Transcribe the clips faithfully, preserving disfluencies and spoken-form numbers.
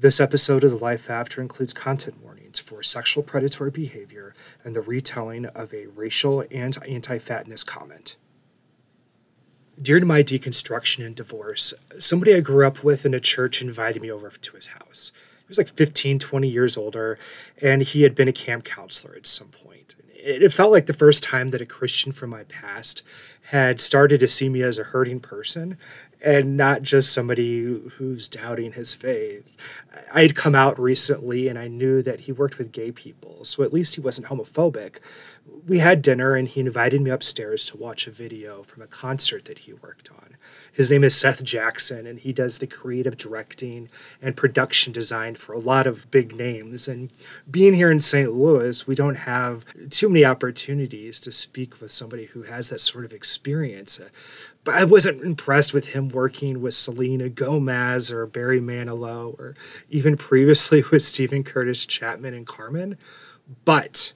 This episode of The Life After includes content warnings for sexual predatory behavior and the retelling of a racial and anti-fatness comment. During my deconstruction and divorce, somebody I grew up with in a church invited me over to his house. He was like fifteen, twenty years older, and he had been a camp counselor at some point. It felt like the first time that a Christian from my past had started to see me as a hurting person and not just somebody who's doubting his faith. I had come out recently, and I knew that he worked with gay people, so at least he wasn't homophobic. We had dinner, and he invited me upstairs to watch a video from a concert that he worked on. His name is Seth Jackson, and he does the creative directing and production design for a lot of big names. And being here in Saint Louis, we don't have too many opportunities to speak with somebody who has that sort of experience. But I wasn't impressed with him working with Selena Gomez or Barry Manilow or even previously with Stephen Curtis Chapman and Carmen. But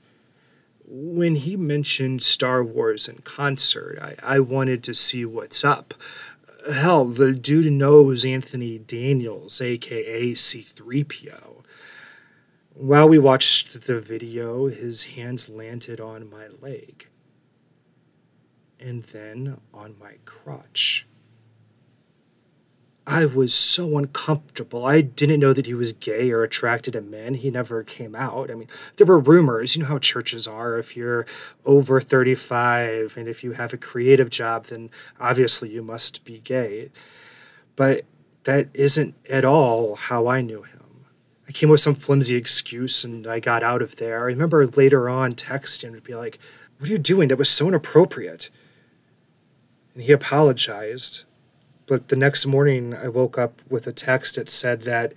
when he mentioned Star Wars in concert, I, I wanted to see what's up. Hell, the dude knows Anthony Daniels, a k a. C three P O. While we watched the video, his hands landed on my leg, and then on my crotch. I was so uncomfortable. I didn't know that he was gay or attracted to men. He never came out. I mean, there were rumors. You know how churches are. If you're over thirty-five and if you have a creative job, then obviously you must be gay. But that isn't at all how I knew him. I came with some flimsy excuse, and I got out of there. I remember later on texting him to be like, "What are you doing? That was so inappropriate." And he apologized. But the next morning, I woke up with a text that said that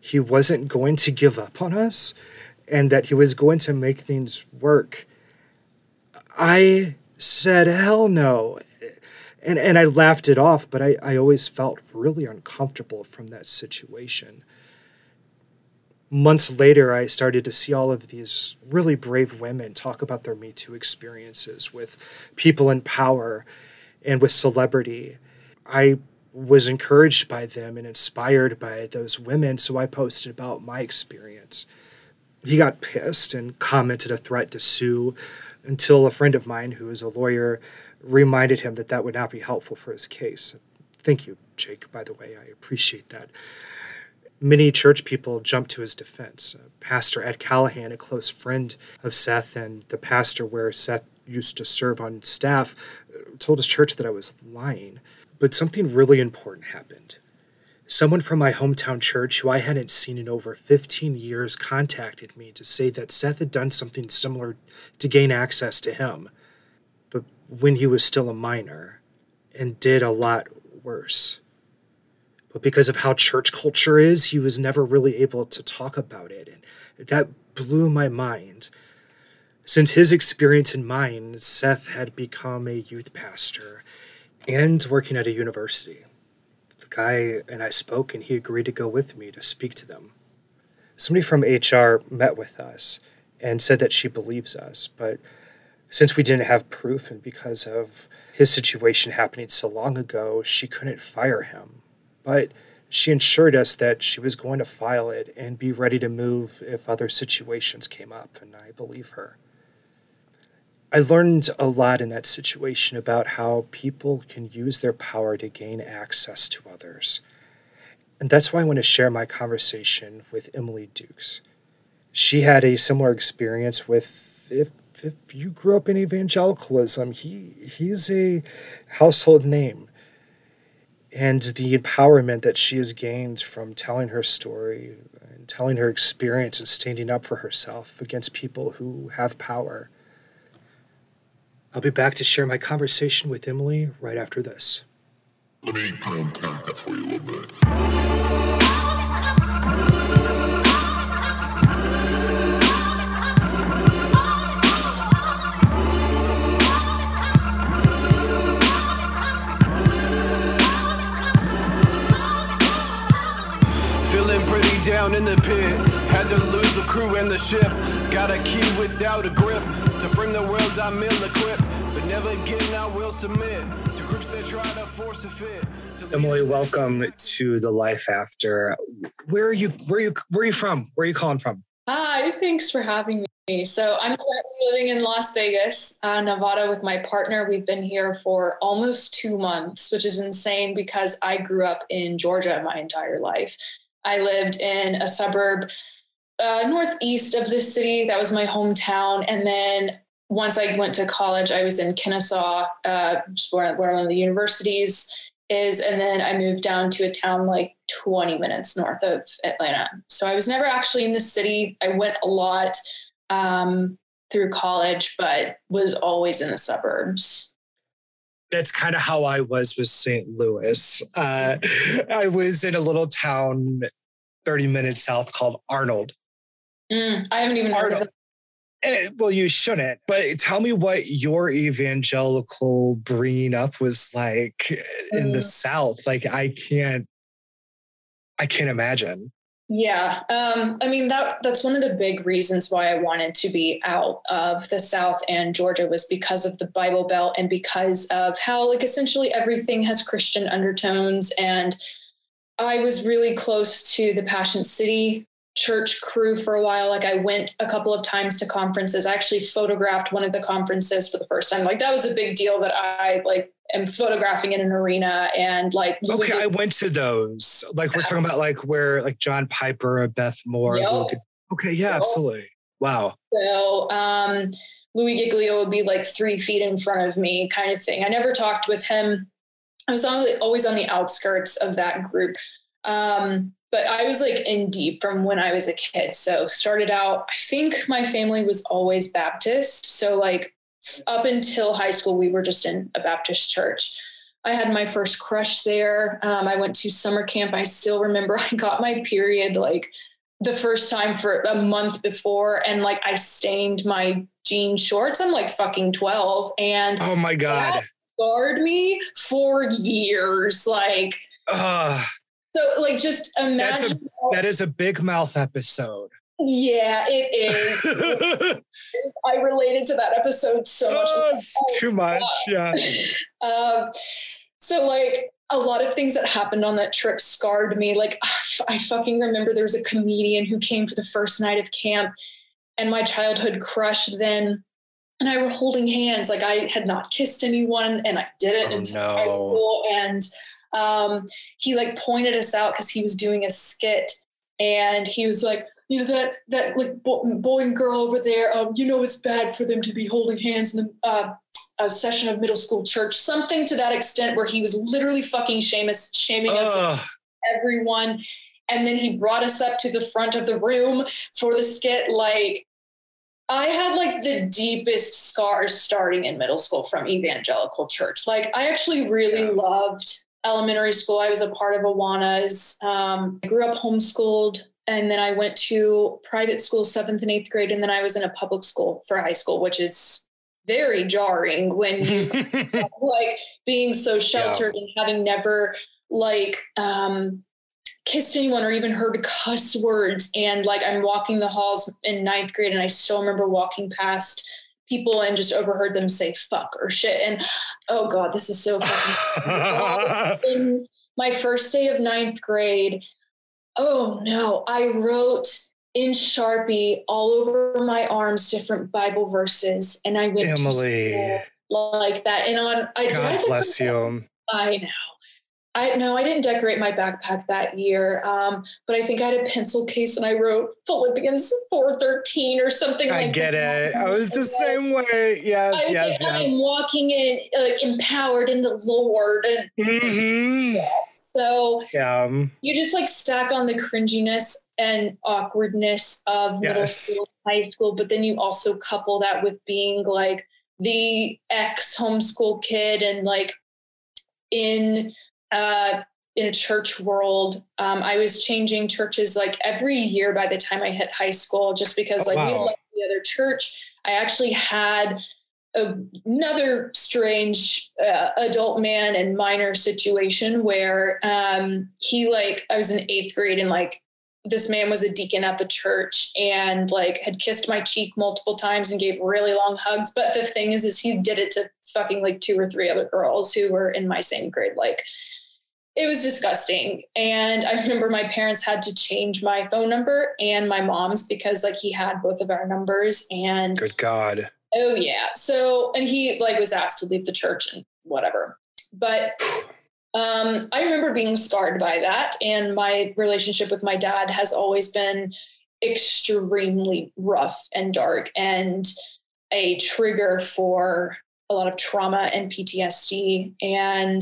he wasn't going to give up on us and that he was going to make things work. I said, hell no. And and I laughed it off, but I, I always felt really uncomfortable from that situation. Months later, I started to see all of these really brave women talk about their Me Too experiences with people in power and with celebrity. I was encouraged by them and inspired by those women, so I posted about my experience. He got pissed and commented a threat to sue until a friend of mine who is a lawyer reminded him that that would not be helpful for his case. Thank you, Jake, by the way. I appreciate that. Many church people jumped to his defense. Pastor Ed Callahan, a close friend of Seth and the pastor where Seth used to serve on staff, told his church that I was lying. But something really important happened. Someone from my hometown church who I hadn't seen in over fifteen years contacted me to say that Seth had done something similar to gain access to him, but when he was still a minor, and did a lot worse. But because of how church culture is, he was never really able to talk about it, and that blew my mind. Since his experience and mine, Seth had become a youth pastor and working at a university. The guy and I spoke, and he agreed to go with me to speak to them. Somebody from H R met with us and said that she believes us, but since we didn't have proof and because of his situation happening so long ago, she couldn't fire him. But she assured us that she was going to file it and be ready to move if other situations came up, and I believe her. I learned a lot in that situation about how people can use their power to gain access to others. And that's why I want to share my conversation with Emily Dukes. She had a similar experience with, if if you grew up in evangelicalism, he he's a household name. And the empowerment that she has gained from telling her story and telling her experience and standing up for herself against people who have power. I'll be back to share my conversation with Emily right after this. Let me kind of unpack that for you a little bit. Feeling pretty down in the pit. Had to lose the crew and the ship. Got a key without a grip. To frame the world I'm ill-equipped. But never again I will submit to groups that try to force a fit. Emily, welcome to The Life After. Where are you? Where are you? Where are you from? Where are you calling from? Hi, thanks for having me. So I'm currently living in Las Vegas, uh, Nevada, with my partner. We've been here for almost two months, which is insane because I grew up in Georgia my entire life. I lived in a suburb uh, northeast of the city. That was my hometown. And then once I went to college, I was in Kennesaw, uh, where, where one of the universities is. And then I moved down to a town like twenty minutes north of Atlanta. So I was never actually in the city. I went a lot um, through college, but was always in the suburbs. That's kind of how I was with Saint Louis. Uh, I was in a little town thirty minutes south called Arnold. Mm, I haven't even Arnold. heard of it. And, well, you shouldn't. But tell me what your evangelical bringing up was like mm. in the South. Like, I can't, I can't imagine. Yeah. Um, I mean, that that's one of the big reasons why I wanted to be out of the South and Georgia was because of the Bible Belt and because of how like essentially everything has Christian undertones. And I was really close to the Passion City Church crew for a while. Like I went a couple of times to conferences. I actually photographed one of the conferences for the first time. Like that was a big deal that I like am photographing in an arena and like. Okay, I went to those. Like yeah. We're talking about like where like John Piper or Beth Moore. Yep. Could, okay, yeah, yep. Absolutely. Wow. So um, Louis Giglio would be like three feet in front of me kind of thing. I never talked with him. I was always on the outskirts of that group. Um, but I was like in deep from when I was a kid. So started out, I think my family was always Baptist. So like up until high school, we were just in a Baptist church. I had my first crush there. Um, I went to summer camp. I still remember I got my period like the first time for a month before. And like, I stained my jean shorts. I'm like fucking twelve. And oh my God, that scarred me for years. Like, uh. So like, just imagine. A, that is a big mouth episode. Yeah, it is. I related to that episode so much. Oh, it's oh, too much. God. Yeah. um, so like a lot of things that happened on that trip scarred me. Like I fucking remember there was a comedian who came for the first night of camp and my childhood crush then and I were holding hands. Like I had not kissed anyone and I didn't oh, until no. high school. And Um, he like pointed us out cause he was doing a skit and he was like, you know, that, that like bo- boy and girl over there, um, you know, it's bad for them to be holding hands in the, uh, a session of middle school church, something to that extent where he was literally fucking shame- shaming uh. us, everyone. And then he brought us up to the front of the room for the skit. Like I had like the deepest scars starting in middle school from evangelical church. Like I actually really yeah. loved elementary school. I was a part of Awana's. Um, I grew up homeschooled and then I went to private school, seventh and eighth grade. And then I was in a public school for high school, which is very jarring when you like being so sheltered yeah. and having never like, um, kissed anyone or even heard cuss words. And like, I'm walking the halls in ninth grade and I still remember walking past people and just overheard them say fuck or shit. And oh God, this is so fucking in my first day of ninth grade. Oh no, I wrote in Sharpie all over my arms, different Bible verses. And I went Emily. to school like that. And on, I God did bless I you. I know. I no, I didn't decorate my backpack that year. Um, but I think I had a pencil case and I wrote Philippians four thirteen or something I like that. I get it. I was the same way. Yes, I, yes, yes. I'm walking in like empowered in the Lord. And mm-hmm. so yeah. you just like stack on the cringiness and awkwardness of middle yes. school, high school, but then you also couple that with being like the ex homeschool kid and like in Uh, in a church world. Um, I was changing churches like every year by the time I hit high school, just because like oh, wow. we left the other church. I actually had a, another strange uh, adult man and minor situation where um, he like, I was in eighth grade and like this man was a deacon at the church and like had kissed my cheek multiple times and gave really long hugs. But the thing is, is he did it to fucking like two or three other girls who were in my same grade. Like, it was disgusting. And I remember my parents had to change my phone number and my mom's because like he had both of our numbers. And good God. Oh yeah. So, and he like was asked to leave the church and whatever, but Um, I remember being scarred by that. And my relationship with my dad has always been extremely rough and dark and a trigger for a lot of trauma and P T S D. And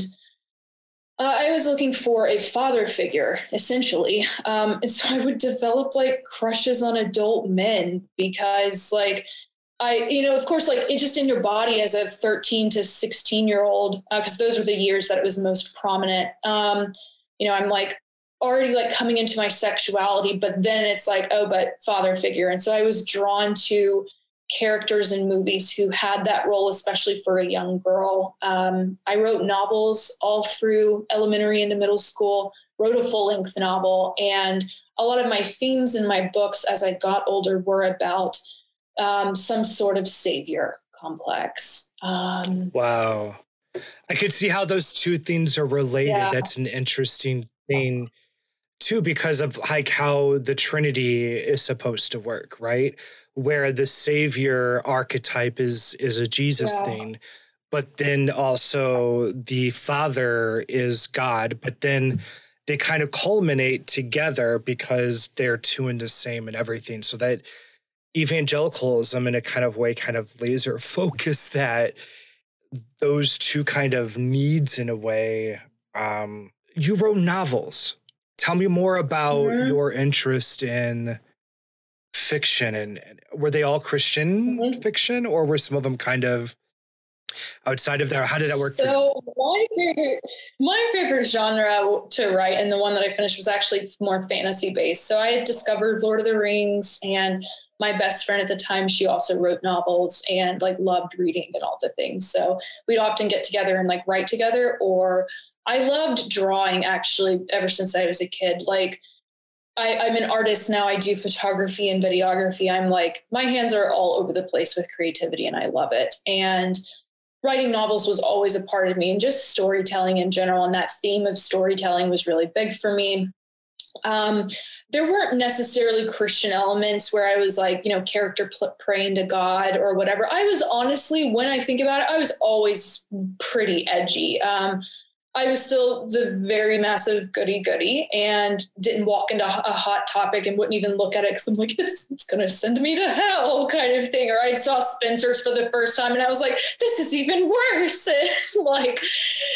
uh, I was looking for a father figure, essentially. Um, and so I would develop like crushes on adult men because like I, you know, of course, like it just in your body as a thirteen to sixteen year old, because uh, those were the years that it was most prominent. Um, you know, I'm like already like coming into my sexuality, but then it's like, oh, but father figure. And so I was drawn to characters in movies who had that role, especially for a young girl. Um, I wrote novels all through elementary into middle school, wrote a full length novel. And a lot of my themes in my books as I got older were about um, some sort of savior complex. Um, wow. I could see how those two things are related. Yeah. That's an interesting thing too, because of like how the Trinity is supposed to work, right? Where the savior archetype is, is a Jesus yeah. thing, but then also the father is God, but then they kind of culminate together because they're two in the same and everything. So that, evangelicalism in a kind of way kind of laser focus that those two kind of needs in a way. Um, you wrote novels. Tell me more about mm-hmm. your interest in fiction. And, and were they all Christian mm-hmm. fiction, or were some of them kind of outside of that? How did that work? So my favorite, my favorite genre to write, and the one that I finished, was actually more fantasy based. So I had discovered Lord of the Rings, and my best friend at the time, she also wrote novels and like loved reading and all the things. So we'd often get together and like write together, or I loved drawing actually ever since I was a kid. Like I, I'm an artist now. I do photography and videography. I'm like, my hands are all over the place with creativity and I love it. And writing novels was always a part of me, and just storytelling in general. And that theme of storytelling was really big for me. Um, there weren't necessarily Christian elements where I was like, you know, character pl- praying to God or whatever. I was honestly, when I think about it, I was always pretty edgy. Um, I was still the very massive goody-goody and didn't walk into a Hot Topic and wouldn't even look at it because I'm like, it's, it's going to send me to hell kind of thing. Or I saw Spencer's for the first time and I was like, this is even worse. And like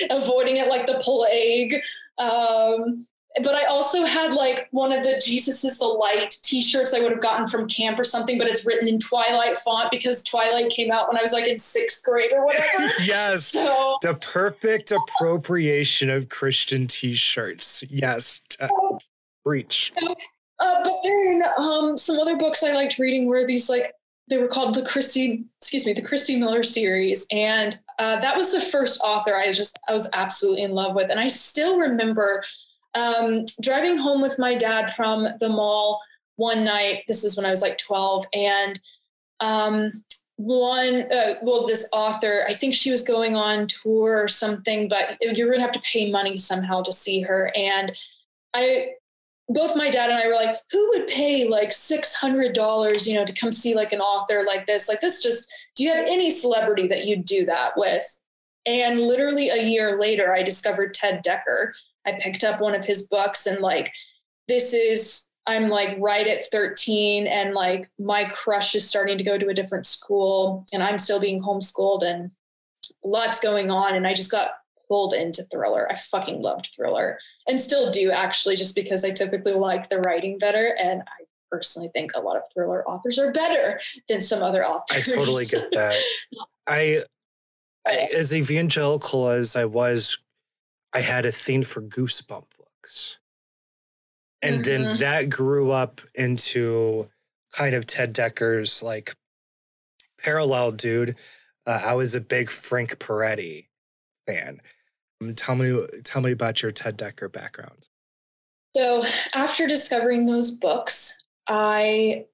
avoiding it like the plague. Um, But I also had like one of the Jesus is the Light t-shirts I would have gotten from camp or something, but it's written in Twilight font because Twilight came out when I was like in sixth grade or whatever. Yes. So the perfect appropriation of Christian t-shirts. Yes. Oh. Reach. Uh, but then um, some other books I liked reading were these like, they were called the Christy, excuse me, the Christy Miller series. And uh, that was the first author I just, I was absolutely in love with. And I still remember Um, driving home with my dad from the mall one night. This is when I was like twelve. And um, one, uh, well, this author, I think she was going on tour or something, but you're going to have to pay money somehow to see her. And I, both my dad and I were like, who would pay like six hundred dollars, you know, to come see like an author like this? Like this just, do you have any celebrity that you'd do that with? And literally a year later, I discovered Ted Dekker. I picked up one of his books and like, this is, I'm like right at thirteen and like my crush is starting to go to a different school and I'm still being homeschooled and lots going on. And I just got pulled into thriller. I fucking loved thriller and still do actually, just because I typically like the writing better. And I personally think a lot of thriller authors are better than some other authors. I totally get that. I, I, as evangelical as I was, I had a thing for Goosebump books. And mm-hmm. then that grew up into kind of Ted Dekker's like parallel dude. Uh, I was a big Frank Peretti fan. Tell me, tell me about your Ted Dekker background. So after discovering those books, I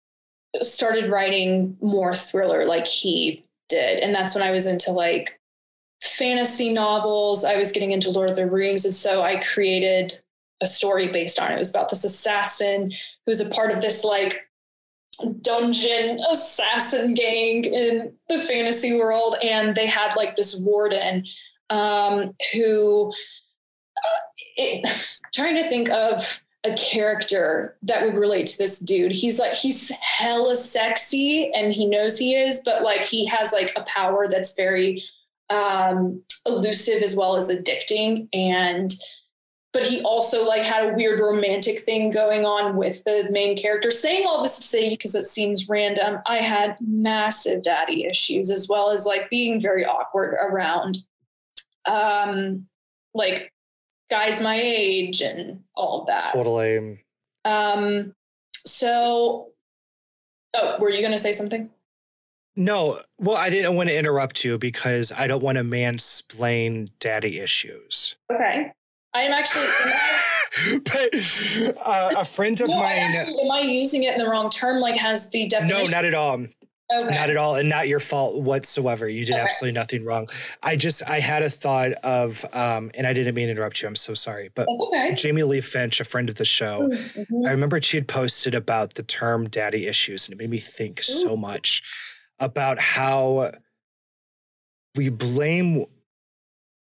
started writing more thriller like he did. And that's when I was into like fantasy novels. I was getting into Lord of the Rings. And so I created a story based on it. It was about this assassin who's a part of this like dungeon assassin gang in the fantasy world. And they had like this warden um, who uh, it, trying to think of a character that would relate to this dude. He's like, he's hella sexy and he knows he is, but like, he has like a power that's very um, elusive as well as addicting. And, but he also like had a weird romantic thing going on with the main character. Saying all this to say, because it seems random, I had massive daddy issues as well as like being very awkward around um, like guys my age and all of that. Totally. Um, so, oh, were you going to say something? No. Well, I didn't want to interrupt you because I don't want to mansplain daddy issues. Okay. I am actually... but, uh, a friend of no, mine... Actually, am I using it in the wrong term? Like, has the definition... No, not at all. Okay. Not at all. And not your fault whatsoever. You did okay. absolutely nothing wrong. I just, I had a thought of, um, and I didn't mean to interrupt you. I'm so sorry. But okay. Jamie Lee Finch, a friend of the show, mm-hmm. I remember she had posted about the term daddy issues. And it made me think Ooh. so much about how we blame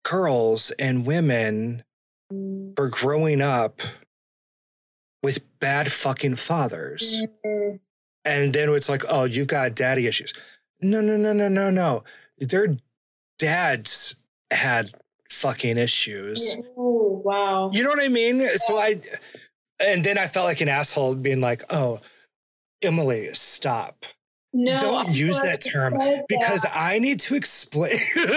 girls and women for growing up with bad fucking fathers. Mm-hmm. And then it's like, oh, you've got daddy issues. No, no, no, no, no, no. Their dads had fucking issues. Oh, wow. You know what I mean? Yeah. So I, and then I felt like an asshole being like, oh, Emily, stop. No, don't I'm use that term that. Because I need to explain. Yeah,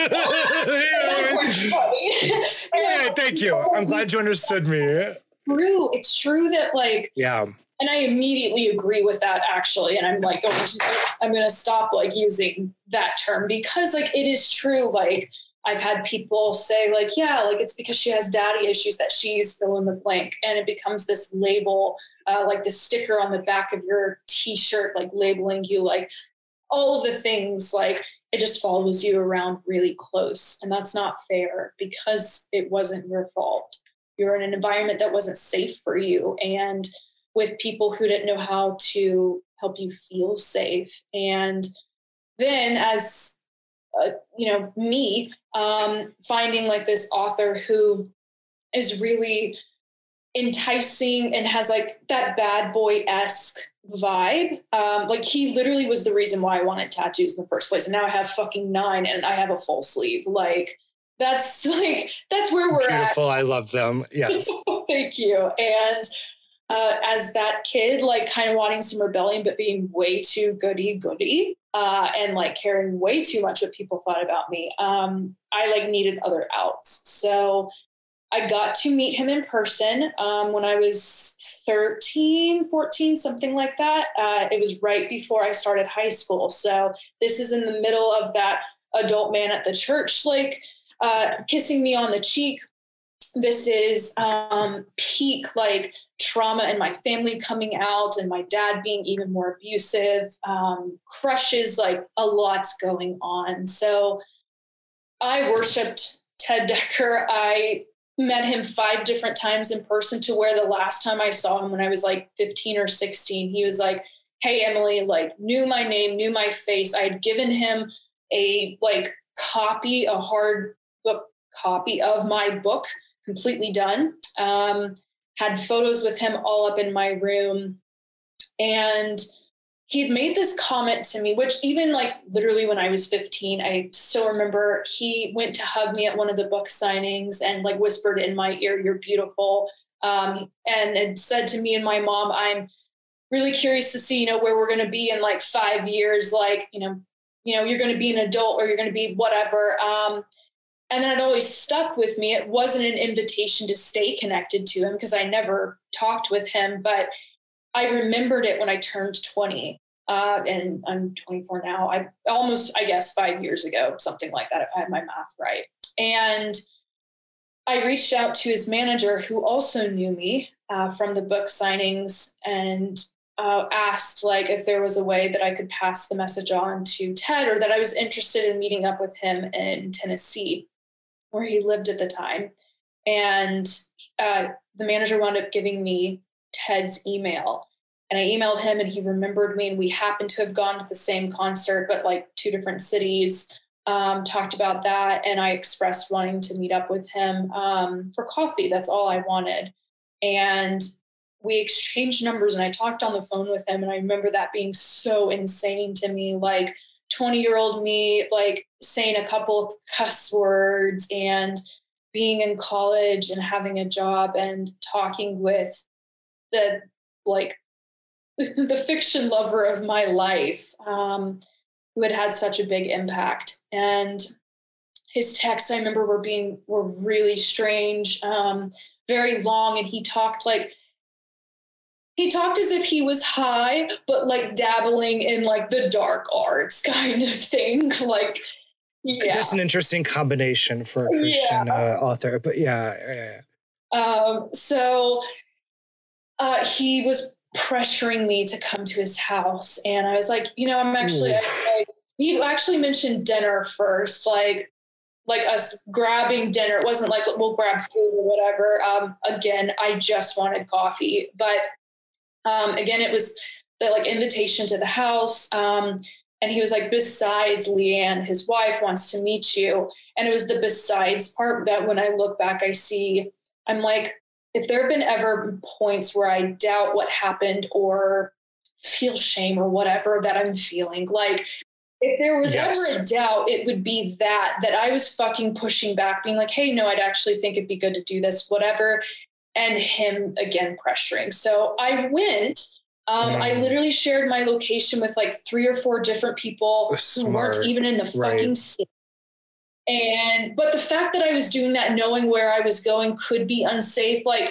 thank you. I'm glad you understood me. It's true. It's true that like, yeah. And I immediately agree with that, actually. And I'm like, going to, I'm going to stop like using that term because like, it is true. Like I've had people say like, yeah, like it's because she has daddy issues that she's fill in the blank. And it becomes this label, uh, like the sticker on the back of your t-shirt, like labeling you, like all of the things, like it just follows you around really close. And that's not fair because it wasn't your fault. You're in an environment that wasn't safe for you. And with people who didn't know how to help you feel safe. And then as, uh, you know, me, um, finding like this author who is really enticing and has like that bad boy-esque vibe. Um, like he literally was the reason why I wanted tattoos in the first place. And now I have fucking nine and I have a full sleeve. Like that's like, that's where we're Beautiful. at. Beautiful. I love them. Yes. Thank you. And, Uh, as that kid, like kind of wanting some rebellion, but being way too goody goody, uh, and like caring way too much what people thought about me. Um, I like needed other outs. So I got to meet him in person, um, when I was thirteen, fourteen, something like that. Uh, it was right before I started high school. So this is in the middle of that adult man at the church, like, uh, kissing me on the cheek. This is um, peak like trauma in my family coming out and my dad being even more abusive, um, crushes, like a lot's going on. So I worshiped Ted Dekker. I met him five different times in person to where the last time I saw him when I was like fifteen or sixteen, he was like, hey, Emily, like knew my name, knew my face. I had given him a like copy, a hard book copy of my book, completely done. Um, had photos with him all up in my room. And he had made this comment to me, which even like literally when I was fifteen, I still remember he went to hug me at one of the book signings and like whispered in my ear, you're beautiful. Um, and it said to me and my mom, I'm really curious to see, you know, where we're going to be in like five years, like, you know, you know, you're going to be an adult or you're going to be whatever. Um, And then it always stuck with me. It wasn't an invitation to stay connected to him because I never talked with him, but I remembered it when I turned twenty, uh, and I'm twenty-four now. I almost, I guess, five years ago, something like that, if I had my math right. And I reached out to his manager, who also knew me uh, from the book signings, and uh, asked like if there was a way that I could pass the message on to Ted, or that I was interested in meeting up with him in Tennessee, where he lived at the time. And uh, the manager wound up giving me Ted's email, and I emailed him, and he remembered me, and we happened to have gone to the same concert, but like two different cities. Um, talked about that, and I expressed wanting to meet up with him um, for coffee. That's all I wanted. And we exchanged numbers, and I talked on the phone with him. And I remember that being so insane to me, like twenty year old me, like saying a couple of cuss words and being in college and having a job and talking with the, like the fiction lover of my life. Um, who had had such a big impact. And his texts, I remember, were being, were really strange, um, very long. And he talked like, he talked as if he was high, but like dabbling in like the dark arts kind of thing. Like, yeah. That's an interesting combination for a Christian yeah. uh, author, but yeah. yeah. Um, so uh, he was pressuring me to come to his house, and I was like, you know, I'm actually I, I, he actually mentioned dinner first, like like us grabbing dinner. It wasn't like we'll grab food or whatever. Um again, I just wanted coffee, but um again, it was the like invitation to the house, um and he was like, besides, Leanne, his wife, wants to meet you. And it was the besides part that when I look back, I see, I'm like, if there have been ever points where I doubt what happened or feel shame or whatever that I'm feeling, like if there was yes. ever a doubt, it would be that, that I was fucking pushing back, being like, hey, no, I'd actually think it'd be good to do this, whatever. And him again, pressuring. So I went, um, mm. I literally shared my location with like three or four different people who Smart. weren't even in the right. fucking city. And, but the fact that I was doing that, knowing where I was going could be unsafe. Like,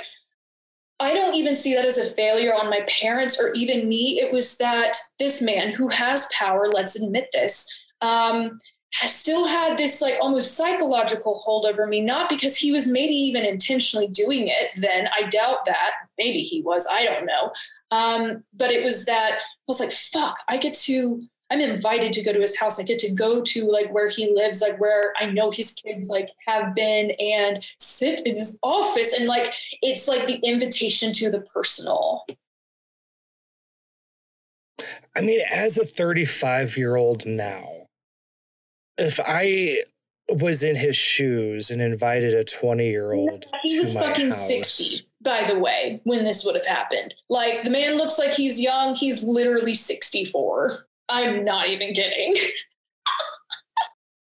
I don't even see that as a failure on my parents or even me. It was that this man who has power, let's admit this, um, has still had this like almost psychological hold over me, not because he was maybe even intentionally doing it. Then I doubt that. Maybe he was, I don't know. Um, but it was that I was like, fuck, I get to, I'm invited to go to his house. I get to go to like where he lives, like where I know his kids like have been, and sit in his office. And like, it's like the invitation to the personal. I mean, as a thirty-five year old now, if I was in his shoes and invited a twenty year old, no, he to was my fucking house, sixty, by the way, when this would have happened. Like, the man looks like he's young. He's literally sixty-four. I'm not even kidding.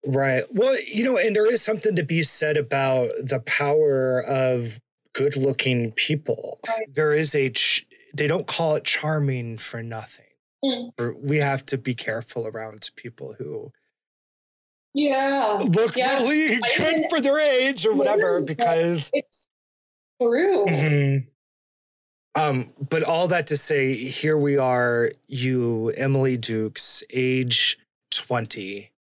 Right. Well, you know, and there is something to be said about the power of good-looking people. Right. There is a, ch- they don't call it charming for nothing. Mm. We have to be careful around people who yeah. look yeah. really I good mean, for their age or whatever, because... It's true. Mm-hmm. Um, but all that to say, here we are, you, Emily Dukes, age twenty,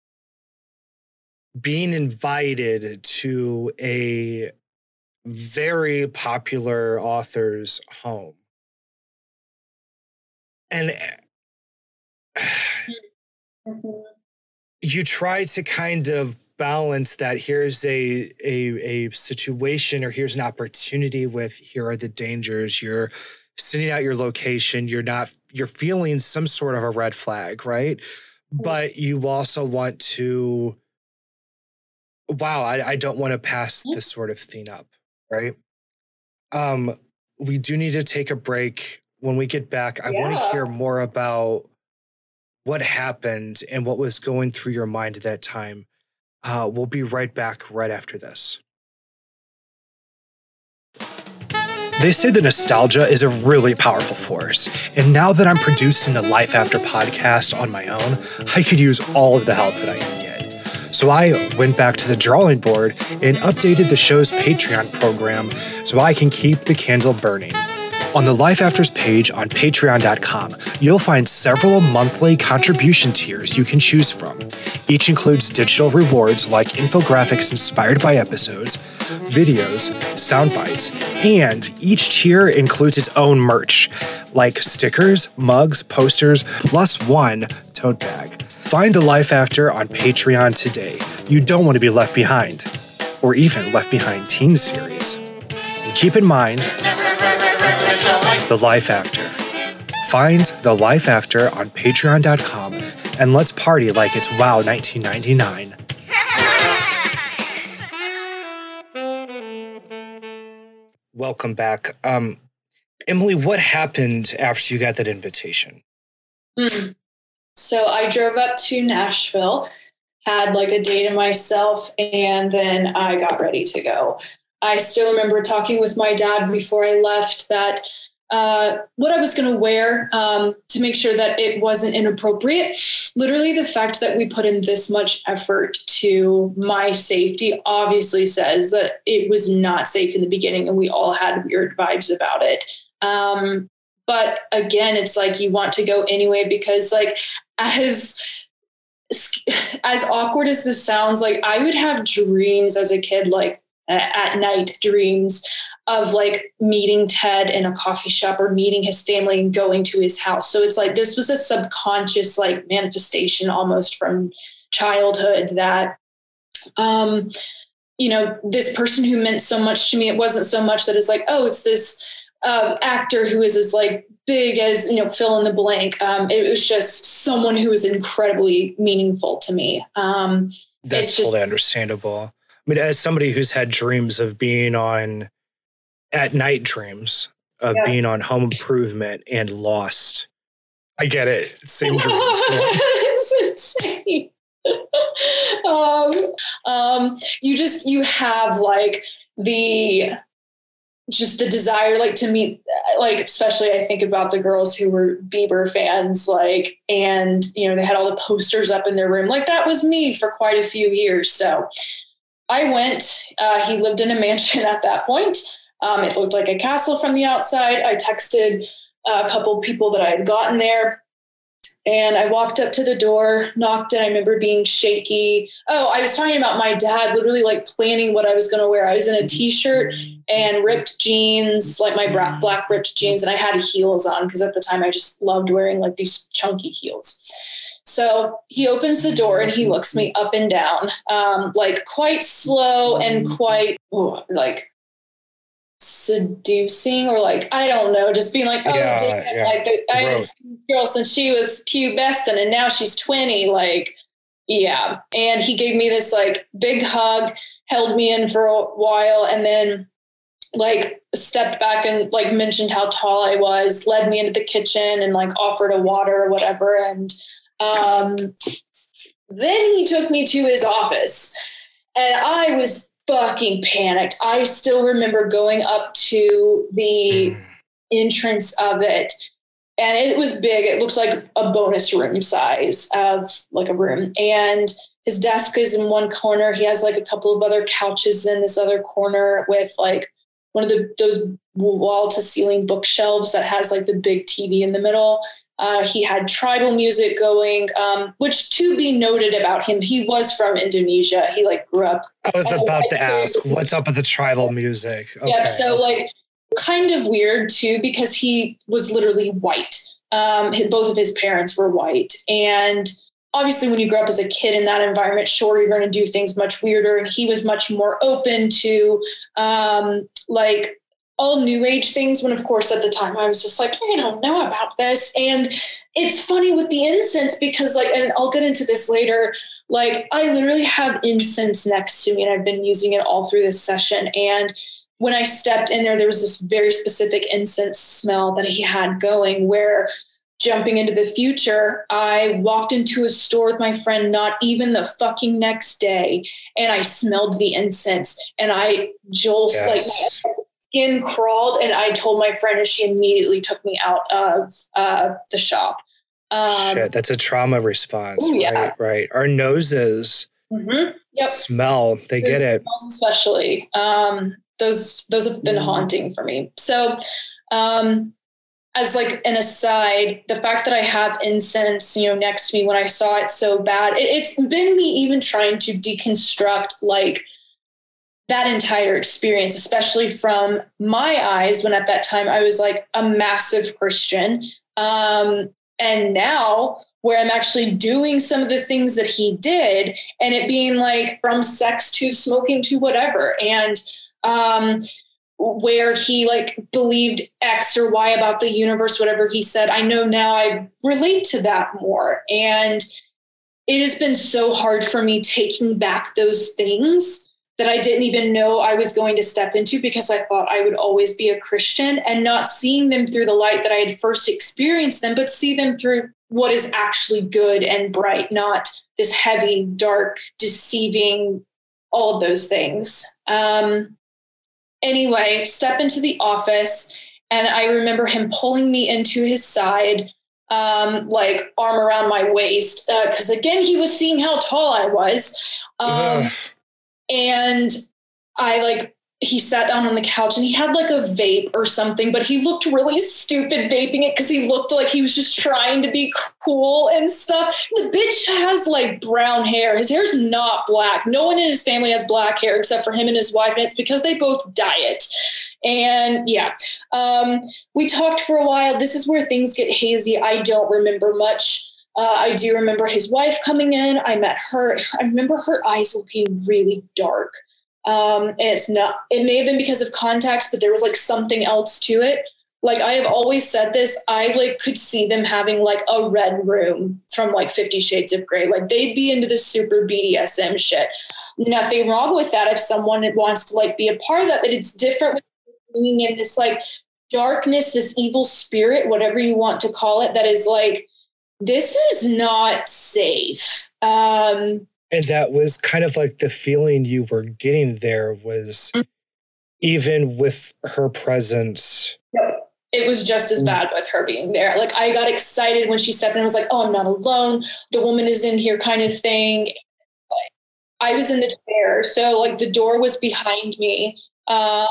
being invited to a very popular author's home. And you try to kind of balance that. Here's a a a situation, or here's an opportunity with, here are the dangers. You're sending out your location. You're not, you're feeling some sort of a red flag, right? But you also want to, wow, I, I don't want to pass this sort of thing up, right? Um, we do need to take a break. When we get back, I yeah. want to hear more about what happened and what was going through your mind at that time. Uh, we'll be right back right after this. They say that nostalgia is a really powerful force. And now that I'm producing the Life After podcast on my own, I could use all of the help that I can get. So I went back to the drawing board and updated the show's Patreon program so I can keep the candle burning. On the Life After's page on patreon dot com, you'll find several monthly contribution tiers you can choose from. Each includes digital rewards like infographics inspired by episodes, videos, sound bites, and each tier includes its own merch, like stickers, mugs, posters, plus one tote bag. Find The Life After on Patreon today. You don't want to be left behind, or even Left Behind teen series. And keep in mind, The Life After. Find The Life After on patreon dot com and let's party like it's WoW nineteen ninety-nine. Welcome back. Um, Emily, what happened after you got that invitation? Mm. So I drove up to Nashville, had like a day to myself, and then I got ready to go. I still remember talking with my dad before I left that uh, what I was going to wear um, to make sure that it wasn't inappropriate. Literally, the fact that we put in this much effort to my safety obviously says that it was not safe in the beginning, and we all had weird vibes about it. Um, but again, it's like you want to go anyway because, like, as as awkward as this sounds, like I would have dreams as a kid, like at night dreams of like meeting Ted in a coffee shop or meeting his family and going to his house. So it's like, this was a subconscious like manifestation almost from childhood that, um, you know, this person who meant so much to me, it wasn't so much that it's like, oh, it's this um, actor who is as like big as, you know, fill in the blank. Um, it was just someone who was incredibly meaningful to me. Um, That's just- totally understandable. I mean, as somebody who's had dreams of being on at night dreams of yeah. being on Home Improvement and Lost, I get it. Same dreams. It's insane. um, um, you just you have like the just the desire like to meet like especially I think about the girls who were Bieber fans like and you know they had all the posters up in their room like that was me for quite a few years so. I went, uh, he lived in a mansion at that point. Um, it looked like a castle from the outside. I texted a couple people that I had gotten there and I walked up to the door, knocked, and I remember being shaky. Oh, I was talking about my dad literally like planning what I was going to wear. I was in a t-shirt and ripped jeans, like my black ripped jeans. And I had heels on because at the time I just loved wearing like these chunky heels. So he opens the door and he looks me up and down, um, like quite slow and quite oh, like seducing or like, I don't know, just being like, oh, yeah, damn, yeah. Like, I haven't seen this girl since she was pubescent and now she's twenty. Like, yeah. And he gave me this like big hug, held me in for a while. And then like stepped back and like mentioned how tall I was, led me into the kitchen and like offered a water or whatever. And Um, then he took me to his office and I was fucking panicked. I still remember going up to the entrance of it and it was big. It looked like a bonus room size of like a room and his desk is in one corner. He has like a couple of other couches in this other corner with like one of the, those wall to ceiling bookshelves that has like the big T V in the middle. Uh, he had tribal music going, um, which to be noted about him, he was from Indonesia. He like grew up. I was about to ask, what's up with the tribal music? Okay. Yeah, so like kind of weird too, because he was literally white. Um, both of his parents were white. And obviously when you grow up as a kid in that environment, sure, you're going to do things much weirder. And he was much more open to um, like, all new age things when of course at the time I was just like, I don't know about this. And it's funny with the incense because like, and I'll get into this later. Like I literally have incense next to me and I've been using it all through this session. And when I stepped in there, there was this very specific incense smell that he had going where jumping into the future, I walked into a store with my friend, not even the fucking next day. And I smelled the incense and I jolted yes. like skin crawled and I told my friend and she immediately took me out of uh, the shop. Um, Shit, that's a trauma response. Ooh, yeah. Right, right. Our noses mm-hmm. yep. smell. They those get it. Especially um, those, those have been mm. haunting for me. So Um, as like an aside, the fact that I have incense, you know, next to me when I saw it so bad, it, it's been me even trying to deconstruct like that entire experience, especially from my eyes, when at that time I was like a massive Christian. Um, and now where I'm actually doing some of the things that he did, and it being like from sex to smoking to whatever. And, um, where he like believed X or Y about the universe, whatever he said, I know now I relate to that more. And it has been so hard for me taking back those things that I didn't even know I was going to step into, because I thought I would always be a Christian, and not seeing them through the light that I had first experienced them, but see them through what is actually good and bright, not this heavy, dark, deceiving, all of those things. Um, Anyway, step into the office, and I remember him pulling me into his side, um, like arm around my waist, because uh, again, he was seeing how tall I was. Um, yeah. And I like, he sat down on the couch, and he had like a vape or something, but he looked really stupid vaping it, because he looked like he was just trying to be cool and stuff. The bitch has like brown hair. His hair's not black. No one in his family has black hair except for him and his wife. And it's because they both dye it. And yeah, um, we talked for a while. This is where things get hazy. I don't remember much. Uh, I do remember his wife coming in. I met her. I remember her eyes looking really dark. Um, and it's not, it may have been because of contacts, but there was like something else to it. Like I have always said this, I like could see them having like a red room from like Fifty Shades of Grey. Like they'd be into the super B D S M shit. Nothing wrong with that if someone wants to like be a part of that, but it's different bringing in this like darkness, this evil spirit, whatever you want to call it, that is like, this is not safe. Um, And that was kind of like the feeling you were getting there was mm-hmm. even with her presence. Yep. It was just as bad with her being there. Like I got excited when she stepped in and was like, oh, I'm not alone. The woman is in here kind of thing. I was in the chair. So like the door was behind me. Um,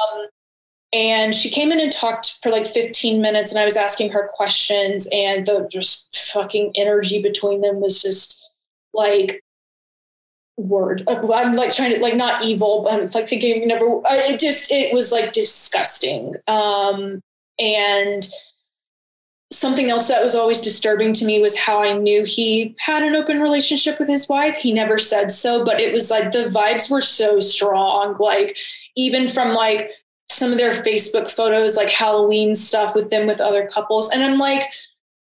and she came in and talked for like fifteen minutes, and I was asking her questions, and the just fucking energy between them was just like, word I'm like trying to like not evil, but I'm like thinking never it just it was like disgusting. Um and something else that was always disturbing to me was how I knew he had an open relationship with his wife. He never said so, but it was like the vibes were so strong, like even from like some of their Facebook photos, like Halloween stuff with them with other couples, and I'm like,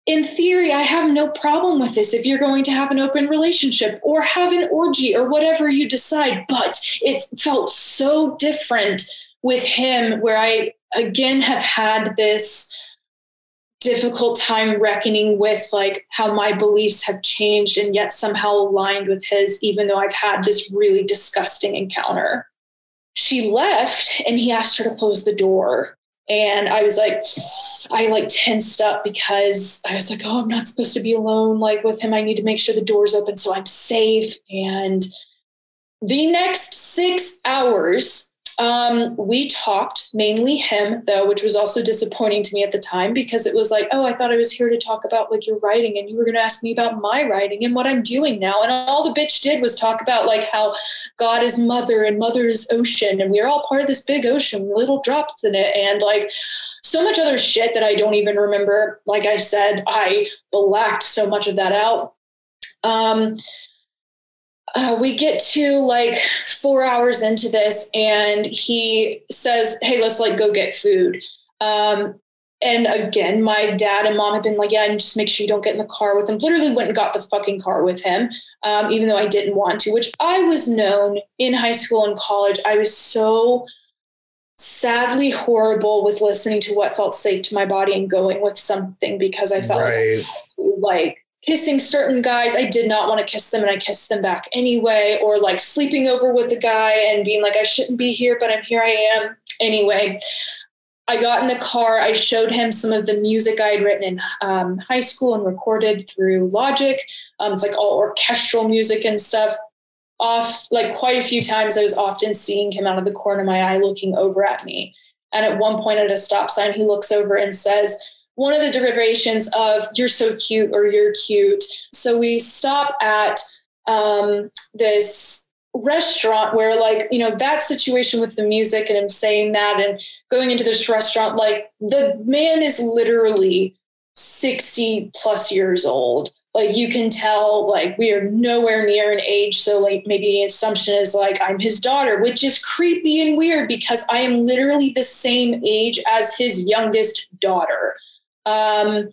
in theory, I have no problem with this if you're going to have an open relationship or have an orgy or whatever you decide. But it felt so different with him, where I, again, have had this difficult time reckoning with like how my beliefs have changed and yet somehow aligned with his, even though I've had this really disgusting encounter. She left, and he asked her to close the door. And I was like, I like tensed up, because I was like, oh, I'm not supposed to be alone. Like with him, I need to make sure the door's open so I'm safe. And the next six hours, um, we talked, mainly him though, which was also disappointing to me at the time, because it was like, oh, I thought I was here to talk about like your writing, and you were going to ask me about my writing and what I'm doing now. And all the bitch did was talk about like how God is mother and mother is ocean, and we are all part of this big ocean, little drops in it. And like so much other shit that I don't even remember. Like I said, I blacked so much of that out. Um, Uh, we get to like four hours into this, and he says, hey, let's like go get food. Um, and again, my dad and mom have been like, yeah, and just make sure you don't get in the car with him. Literally went and got the fucking car with him, um, even though I didn't want to, which I was known in high school and college. I was so sadly horrible with listening to what felt safe to my body and going with something because I felt right. like, kissing certain guys, I did not want to kiss them, and I kissed them back anyway, or like sleeping over with a guy and being like, I shouldn't be here, but I'm here I am. Anyway, I got in the car. I showed him some of the music I had written in um, high school and recorded through Logic. Um, it's like all orchestral music and stuff. Off like quite a few times, I was often seeing him out of the corner of my eye looking over at me. And at one point at a stop sign, he looks over and says, one of the derivations of "you're so cute" or "you're cute." So we stop at um, this restaurant where, like, you know, that situation with the music and him saying that and going into this restaurant, like, the man is literally sixty plus years old. Like, you can tell, like, we are nowhere near an age. So, like, maybe the assumption is, like, I'm his daughter, which is creepy and weird because I am literally the same age as his youngest daughter. Um,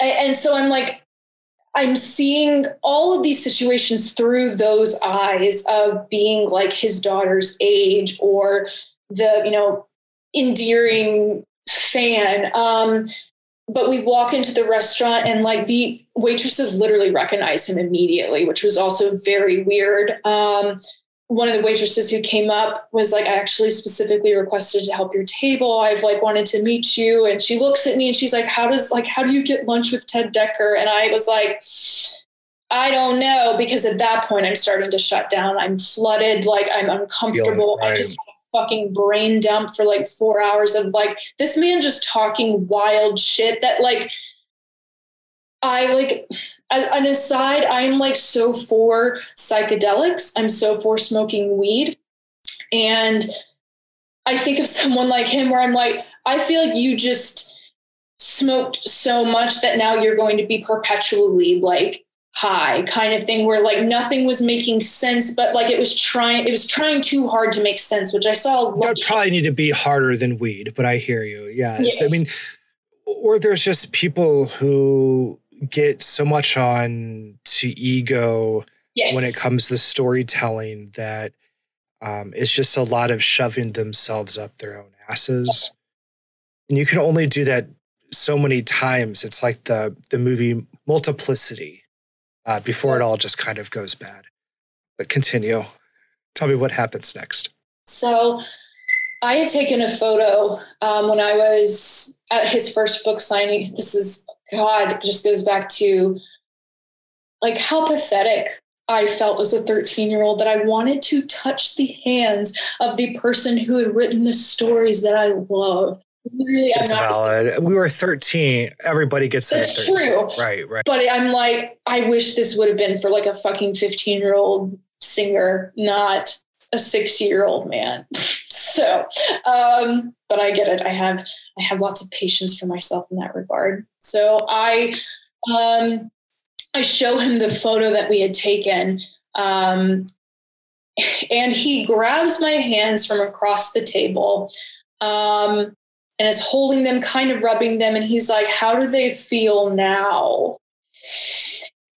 and so I'm like, I'm seeing all of these situations through those eyes of being like his daughter's age or the, you know, endearing fan. Um, but we walk into the restaurant and like the waitresses literally recognize him immediately, which was also very weird. Um, one of the waitresses who came up was like, I actually specifically requested to help your table. I've like wanted to meet you. And she looks at me and she's like, how does like, how do you get lunch with Ted Dekker? And I was like, I don't know. Because at that point I'm starting to shut down. I'm flooded. Like I'm uncomfortable. I just had a fucking brain dump for like four hours of like this man just talking wild shit that like, I like, as an aside, I'm like so for psychedelics. I'm so for smoking weed. And I think of someone like him where I'm like, I feel like you just smoked so much that now you're going to be perpetually like high kind of thing where like nothing was making sense, but like it was trying, it was trying too hard to make sense, which I saw. That probably need to be harder than weed, but I hear you. Yeah. Yes. I mean, or there's just people who get so much on to ego yes. when it comes to storytelling that um, it's just a lot of shoving themselves up their own asses. Okay. And you can only do that so many times. It's like the, the movie Multiplicity uh, before it all just kind of goes bad. But continue. Tell me what happens next. So I had taken a photo um, when I was at his first book signing. This is God, it just goes back to like how pathetic I felt as a thirteen year old that I wanted to touch the hands of the person who had written the stories that I love. Really, it's I'm not, valid. We were thirteen. Everybody gets that. That's true. Right, right. But I'm like, I wish this would have been for like a fucking fifteen year old singer, not a sixty year old man. So, um, but I get it. I have, I have lots of patience for myself in that regard. So I, um, I show him the photo that we had taken. Um, and he grabs my hands from across the table, um, and is holding them, kind of rubbing them. And he's like, how do they feel now?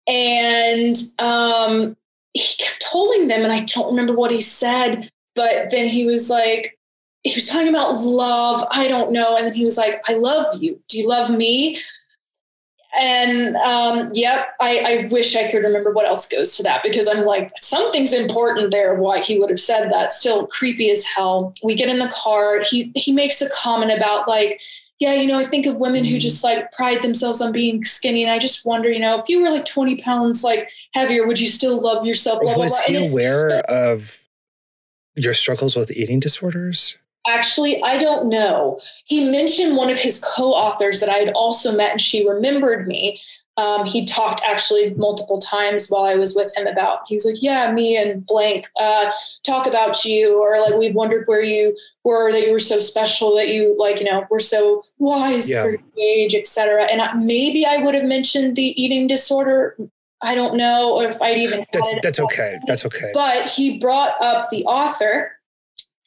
And, um, he kept holding them and I don't remember what he said. But then he was like, he was talking about love. I don't know. And then he was like, I love you. Do you love me? And um, yep, I, I wish I could remember what else goes to that because I'm like, something's important there of why he would have said that. Still creepy as hell. We get in the car. He, he makes a comment about like, yeah, you know, I think of women who just like pride themselves on being skinny. And I just wonder, you know, if you were like twenty pounds, like heavier, would you still love yourself? Blah, was blah, blah. he aware but, of your struggles with eating disorders? Actually, I don't know. He mentioned one of his co-authors that I had also met and she remembered me. Um, he talked actually multiple times while I was with him about, he was like, yeah, me and blank uh, talk about you. Or like, we wondered where you were, that you were so special that you like, you know, were so wise yeah. for your age, et cetera. And I, maybe I would have mentioned the eating disorder. I don't know if I'd even. That's, had that's okay. That's okay. But he brought up the author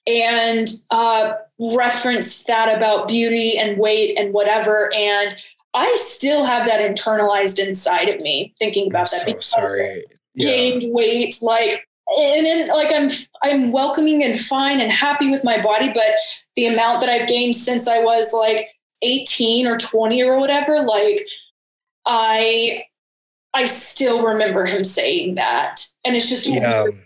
and uh, referenced that about beauty and weight and whatever. And I still have that internalized inside of me thinking about I'm that. So sorry. Yeah. Gained weight, like, and then like, I'm, I'm welcoming and fine and happy with my body, but the amount that I've gained since I was like eighteen or twenty or whatever, like I, I still remember him saying that. And it's just, yeah. um,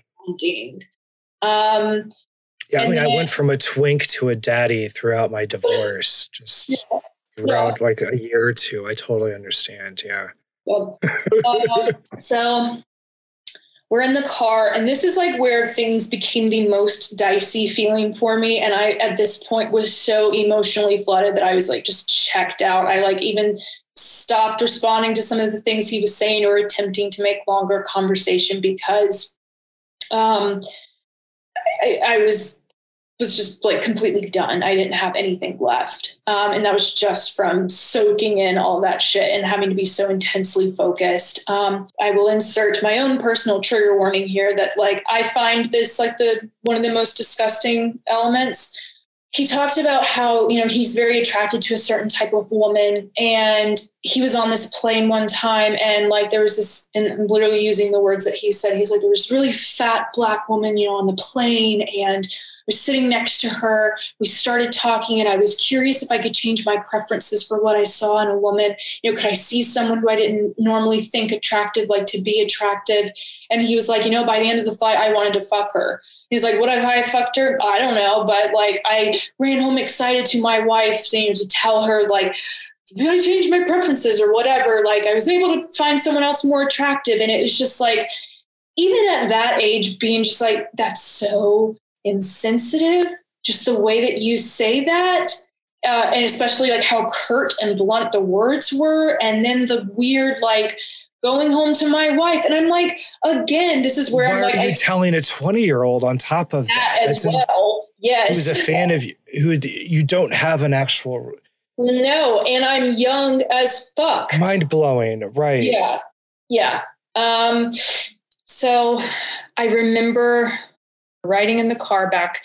yeah, I mean, then, I went from a twink to a daddy throughout my divorce, just yeah, throughout yeah. like a year or two. I totally understand. Yeah. Well, uh, so We're in the car, and this is like where things became the most dicey feeling for me. And I, at this point, was so emotionally flooded that I was like just checked out. I like even stopped responding to some of the things he was saying or attempting to make longer conversation because um, I, I was was just like completely done. I didn't have anything left. Um, and that was just from soaking in all that shit and having to be so intensely focused. Um, I will insert my own personal trigger warning here that like, I find this like the, one of the most disgusting elements. He talked about how, you know, he's very attracted to a certain type of woman, and he was on this plane one time, and like there was this, and I'm literally using the words that he said, he's like, there was this really fat black woman, you know, on the plane, and was sitting next to her. We started talking, and I was curious if I could change my preferences for what I saw in a woman. You know, could I see someone who I didn't normally think attractive, like to be attractive? And he was like, you know, by the end of the flight, I wanted to fuck her. He's like, what if I fucked her? I don't know. But like, I ran home excited to my wife to, you know, to tell her like, did I change my preferences or whatever? Like I was able to find someone else more attractive. And it was just like, even at that age, being just like, that's so insensitive, just the way that you say that, uh, and especially like how curt and blunt the words were, and then the weird like going home to my wife, and I'm like, again, this is where Why I'm like, are you I, telling a twenty year old on top of that, that as well, an, yes, who's a fan of you, who you don't have an actual no, and I'm young as fuck, mind blowing, right? Yeah, yeah. Um, so I remember riding in the car back.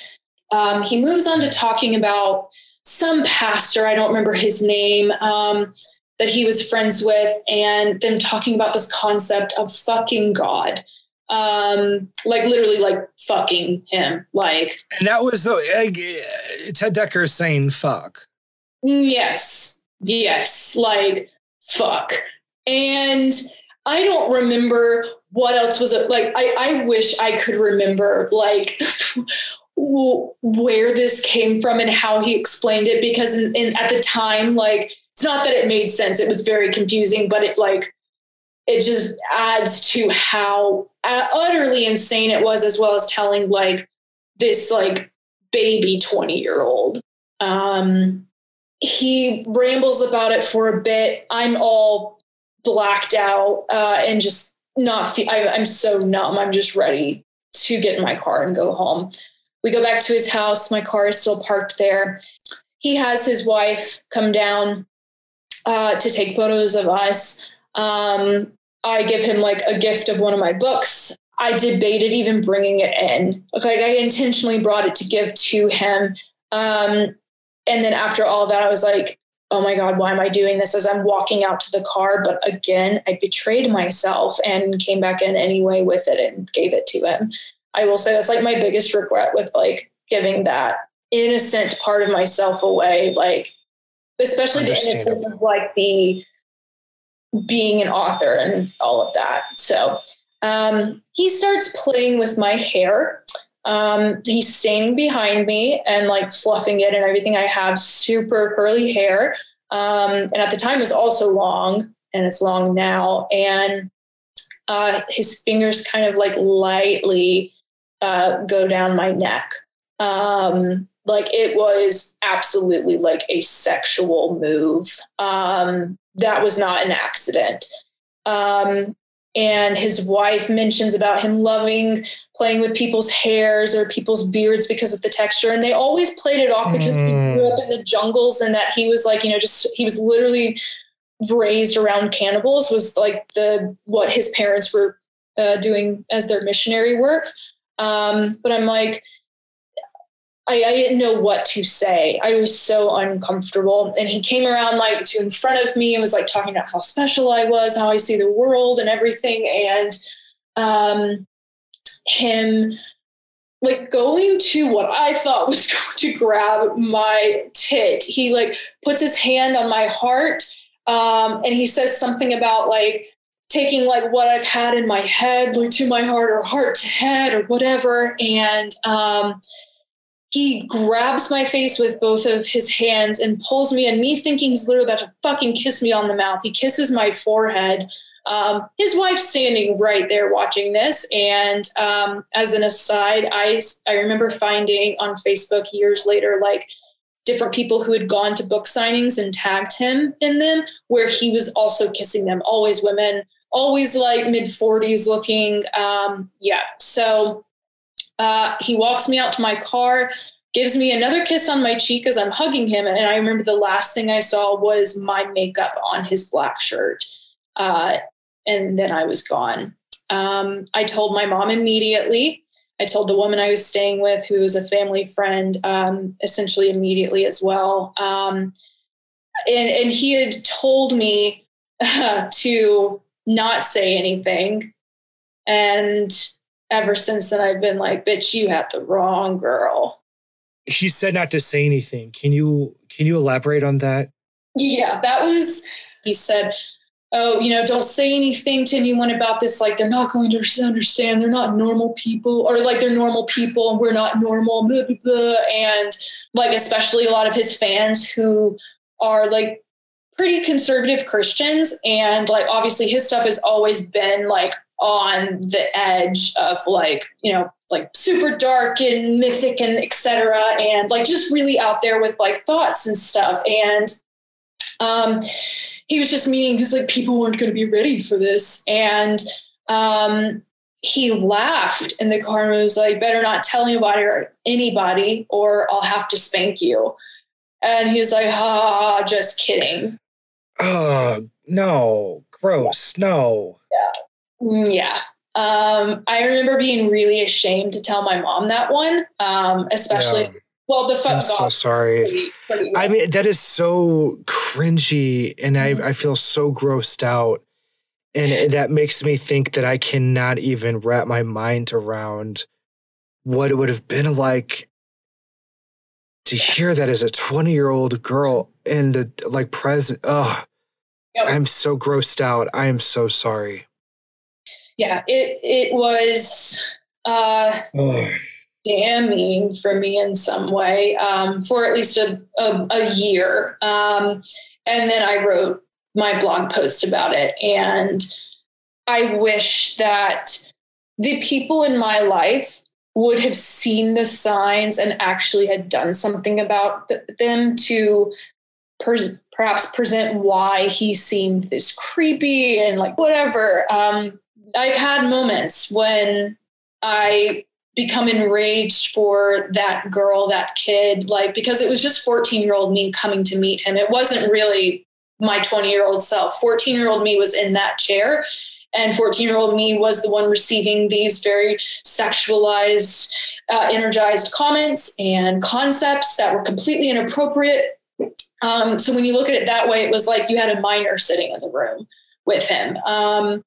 Um, he moves on to talking about some pastor, I don't remember his name, um, that he was friends with, and them talking about this concept of fucking God. Um, like literally like fucking him. Like, and that was the, uh, Ted Dekker saying fuck. Yes. Yes. Like fuck. And I don't remember what else was it like. I, I wish I could remember like where this came from and how he explained it, because in, in, at the time, like, it's not that it made sense. It was very confusing, but it like, it just adds to how utterly insane it was, as well as telling like this like baby twenty year old. Um, he rambles about it for a bit. I'm all blacked out uh, and just not fe- I, I'm so numb. I'm just ready to get in my car and go home. We go back to his house. My car is still parked there. He has his wife come down uh, to take photos of us. Um, I give him like a gift of one of my books. I debated even bringing it in. Okay, I intentionally brought it to give to him. Um, and then after all that, I was like, oh my God, why am I doing this, as I'm walking out to the car? But again, I betrayed myself and came back in anyway with it and gave it to him. I will say that's like my biggest regret with like giving that innocent part of myself away. Like, especially the innocence of like the being an author and all of that. So um, he starts playing with my hair. Um, he's standing behind me and like fluffing it and everything. I have super curly hair. Um, and at the time it was also long, and it's long now. And, uh, his fingers kind of like lightly, uh, go down my neck. Um, like it was absolutely like a sexual move. Um, that was not an accident. Um, And his wife mentions about him loving playing with people's hairs or people's beards because of the texture. And they always played it off because mm. he grew up in the jungles, and that he was like, you know, just, he was literally raised around cannibals, was like the, what his parents were uh, doing as their missionary work. Um, but I'm like, I, I didn't know what to say. I was so uncomfortable. And he came around like to in front of me and was like talking about how special I was, how I see the world and everything. And um, him like going to what I thought was going to grab my tit. He like puts his hand on my heart um, and he says something about like taking like what I've had in my head, like to my heart or heart to head or whatever. And um he grabs my face with both of his hands and pulls me, and me thinking he's literally about to fucking kiss me on the mouth. He kisses my forehead. Um, his wife's standing right there watching this. And um, as an aside, I, I remember finding on Facebook years later, like different people who had gone to book signings and tagged him in them, where he was also kissing them. Always women, always like mid forties looking. Um, yeah. So uh, he walks me out to my car, gives me another kiss on my cheek as I'm hugging him. And I remember the last thing I saw was my makeup on his black shirt. Uh, and then I was gone. Um, I told my mom immediately. I told the woman I was staying with, who was a family friend, um, essentially immediately as well. Um, and, and he had told me uh, to not say anything. And ever since then, I've been like, bitch, you had the wrong girl. He said not to say anything. Can you, can you elaborate on that? Yeah, that was, he said, oh, you know, don't say anything to anyone about this. Like, they're not going to understand. They're not normal people, or like they're normal people and we're not normal. Blah, blah, blah. And like, especially a lot of his fans who are like pretty conservative Christians. And like, obviously his stuff has always been like on the edge of like, you know, like super dark and mythic and et cetera. And like, just really out there with like thoughts and stuff. And, um, he was just meaning, he was like, people weren't going to be ready for this. And um, he laughed in the car and was like, better not tell anybody or anybody or I'll have to spank you. And he was like, ha, ah, just kidding. Uh, no, gross, no. Yeah. Yeah. Um, I remember being really ashamed to tell my mom that one, um, especially... Yeah. Well, the fuck I'm off. So sorry. Pretty, pretty I mean, that is so cringy, and mm-hmm. I, I feel so grossed out, and mm-hmm. that makes me think that I cannot even wrap my mind around what it would have been like to hear that as a twenty-year-old girl in the like present. Oh, yep. I'm so grossed out. I am so sorry. Yeah, it it was. Uh, oh. damning for me in some way, um, for at least a, a, a year. Um, and then I wrote my blog post about it. And I wish that the people in my life would have seen the signs and actually had done something about them to pers- perhaps present why he seemed this creepy and like, whatever. Um, I've had moments when I become enraged for that girl, that kid, like, because it was just fourteen year old me coming to meet him. It wasn't really my twenty year old self. fourteen year old me was in that chair, and fourteen year old me was the one receiving these very sexualized, uh, energized comments and concepts that were completely inappropriate. Um, so when you look at it that way, it was like you had a minor sitting in the room with him. Um,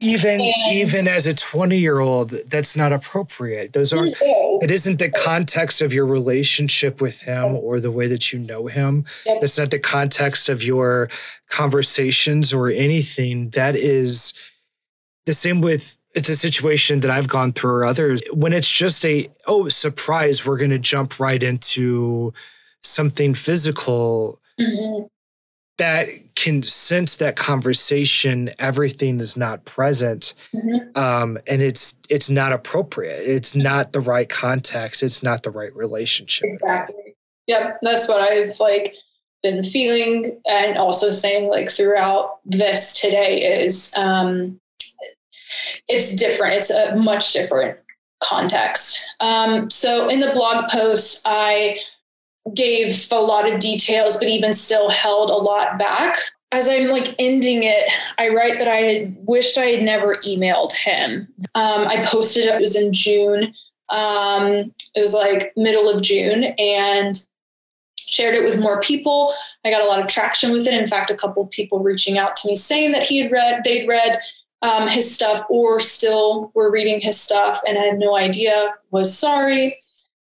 Even and, even as a twenty year old, that's not appropriate. Those aren't, no. It isn't the context of your relationship with him or the way that you know him. Yep. That's not the context of your conversations or anything. That is the same with, it's a situation that I've gone through or others. When it's just a, oh, surprise, we're going to jump right into something physical. Mm-hmm. That can sense that conversation, everything is not present, mm-hmm. um, and it's it's not appropriate. It's not the right context. It's not the right relationship. Exactly. Yep, that's what I've like been feeling, and also saying like throughout this today is um, it's different. It's a much different context. Um, so in the blog post, I. gave a lot of details, but even still held a lot back. As I'm like ending it, I write that I had wished I had never emailed him. Um, I posted, it was in June. Um, it was like middle of June, and shared it with more people. I got a lot of traction with it. In fact, a couple of people reaching out to me saying that he had read, they'd read um, his stuff or still were reading his stuff. And I had no idea, was sorry.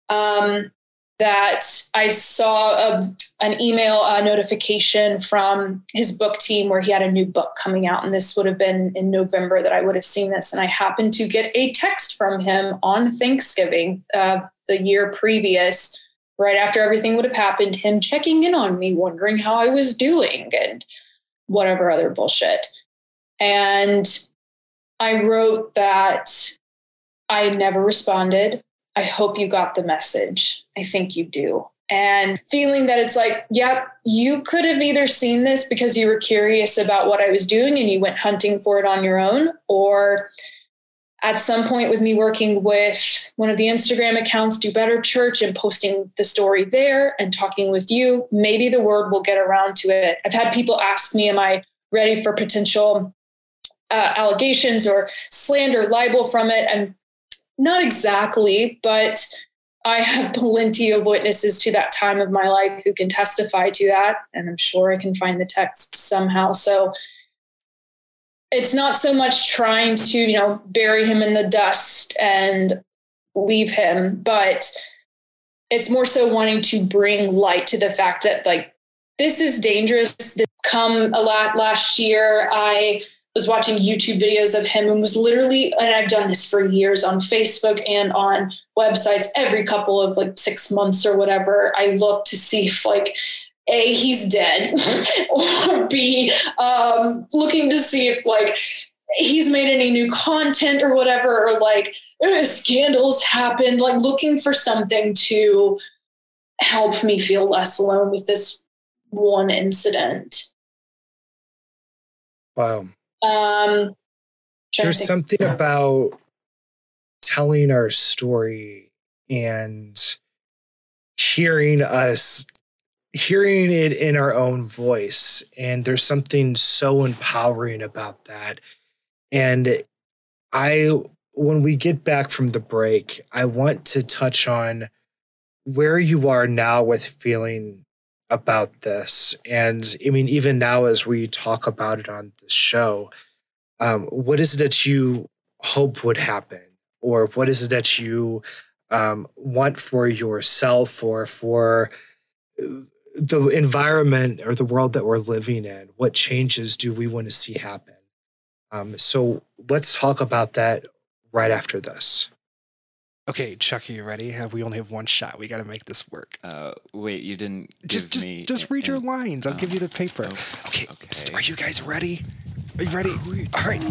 Um, that I saw a, an email uh, notification from his book team where he had a new book coming out. And this would have been in November that I would have seen this. And I happened to get a text from him on Thanksgiving of uh, the year previous, right after everything would have happened, him checking in on me, wondering how I was doing and whatever other bullshit. And I wrote that I never responded. I hope you got the message. I think you do. And feeling that it's like, yep, you could have either seen this because you were curious about what I was doing and you went hunting for it on your own, or at some point with me working with one of the Instagram accounts, Do Better Church, and posting the story there and talking with you, maybe the word will get around to it. I've had people ask me, am I ready for potential uh, allegations or slander, libel from it? And not exactly, but I have plenty of witnesses to that time of my life who can testify to that. And I'm sure I can find the text somehow. So it's not so much trying to, you know, bury him in the dust and leave him, but it's more so wanting to bring light to the fact that, like, this is dangerous. This come a lot last year. I was watching YouTube videos of him and was literally, and I've done this for years on Facebook and on websites, every couple of like six months or whatever, I look to see if like, A, he's dead, or B, um, looking to see if like he's made any new content or whatever, or like scandals happened, like looking for something to help me feel less alone with this one incident. Wow. Um, There's something about telling our story and hearing us, hearing it in our own voice. And there's something so empowering about that. And I, when we get back from the break, I want to touch on where you are now with feeling about this. And I mean, even now, as we talk about it on the show, um, what is it that you hope would happen? Or what is it that you um, want for yourself or for the environment or the world that we're living in? What changes do we want to see happen? Um, so let's talk about that right after this. Okay, Chuck, are you ready? Have we only have one shot? We got to make this work. Uh, wait, you didn't give just, just, me... Just read an, your lines. I'll oh, give you the paper. Okay, okay. Psst, are you guys ready? Are you ready? All right.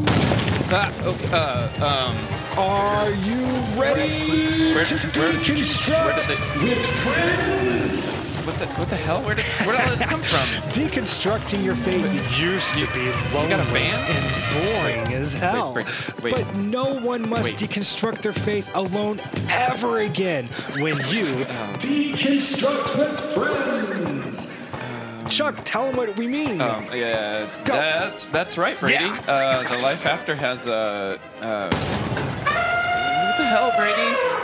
Uh, uh, um, are you ready where, where, to, to where, deconstruct where they, with friends? What the, what the hell? Where did, where did all this come from? Deconstructing your faith used you, to be lonely you got a band? And boring as hell. Wait, break, wait. But no one must wait. deconstruct their faith alone ever again when you um, deconstruct with friends. Chuck, tell them what we mean. Um, yeah, Go. that's that's right, Brady. Yeah. Uh, the Life After has a. Uh, uh, what the hell, Brady?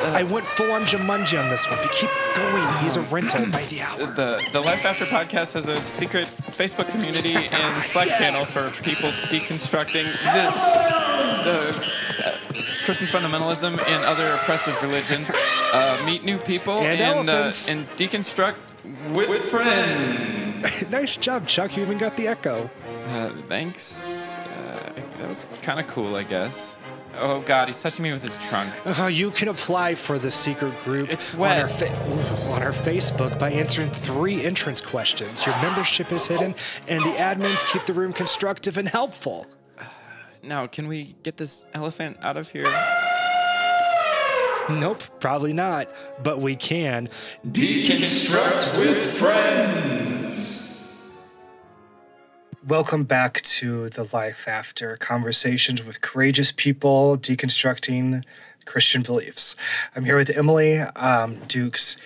Uh, I went full on Jumanji on this one, but keep going. He's a rental by the hour. The The Life After podcast has a secret Facebook community and Slack yeah. channel for people deconstructing the. the uh, Christian fundamentalism and other oppressive religions. Uh, meet new people and and, uh, and deconstruct with, with friends. friends. Nice job, Chuck. You even got the echo. Uh, thanks. Uh, that was kind of cool, I guess. Oh, God, he's touching me with his trunk. Uh, you can apply for the secret group it's wet. On, our fa- on our Facebook by answering three entrance questions. Your membership is hidden, and the admins keep the room constructive and helpful. Now, can we get this elephant out of here? Nope, probably not. But we can deconstruct with friends. Welcome back to The Life After, conversations with courageous people deconstructing Christian beliefs. I'm here with Emily um, Dukes.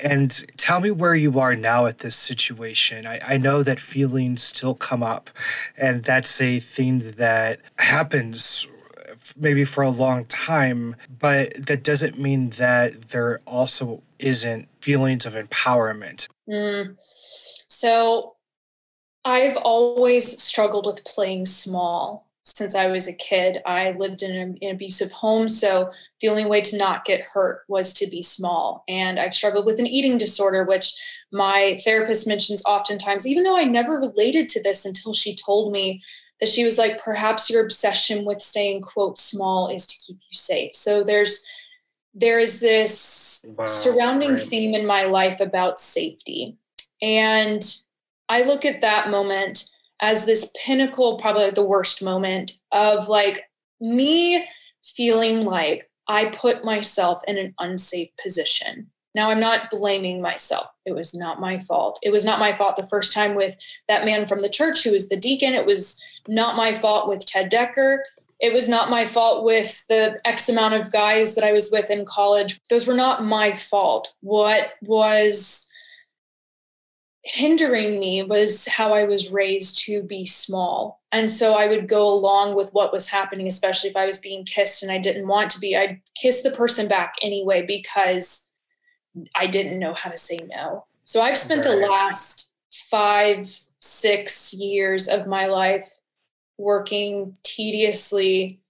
And tell me where you are now at this situation. I, I know that feelings still come up, and that's a thing that happens maybe for a long time, but that doesn't mean that there also isn't feelings of empowerment. Mm. So I've always struggled with playing small. Since I was a kid, I lived in an abusive home. So the only way to not get hurt was to be small. And I've struggled with an eating disorder, which my therapist mentions oftentimes, even though I never related to this until she told me that she was like, perhaps your obsession with staying, quote, small is to keep you safe. So there's, there is this wow, surrounding right. theme in my life about safety. And I look at that moment as this pinnacle, probably the worst moment of like me feeling like I put myself in an unsafe position. Now, I'm not blaming myself. It was not my fault. It was not my fault the first time with that man from the church who was the deacon. It was not my fault with Ted Dekker. It was not my fault with the X amount of guys that I was with in college. Those were not my fault. What was hindering me was how I was raised to be small. And so I would go along with what was happening, especially if I was being kissed and I didn't want to be. I'd kiss the person back anyway because I didn't know how to say no. So I've spent the last five, six years of my life working tediously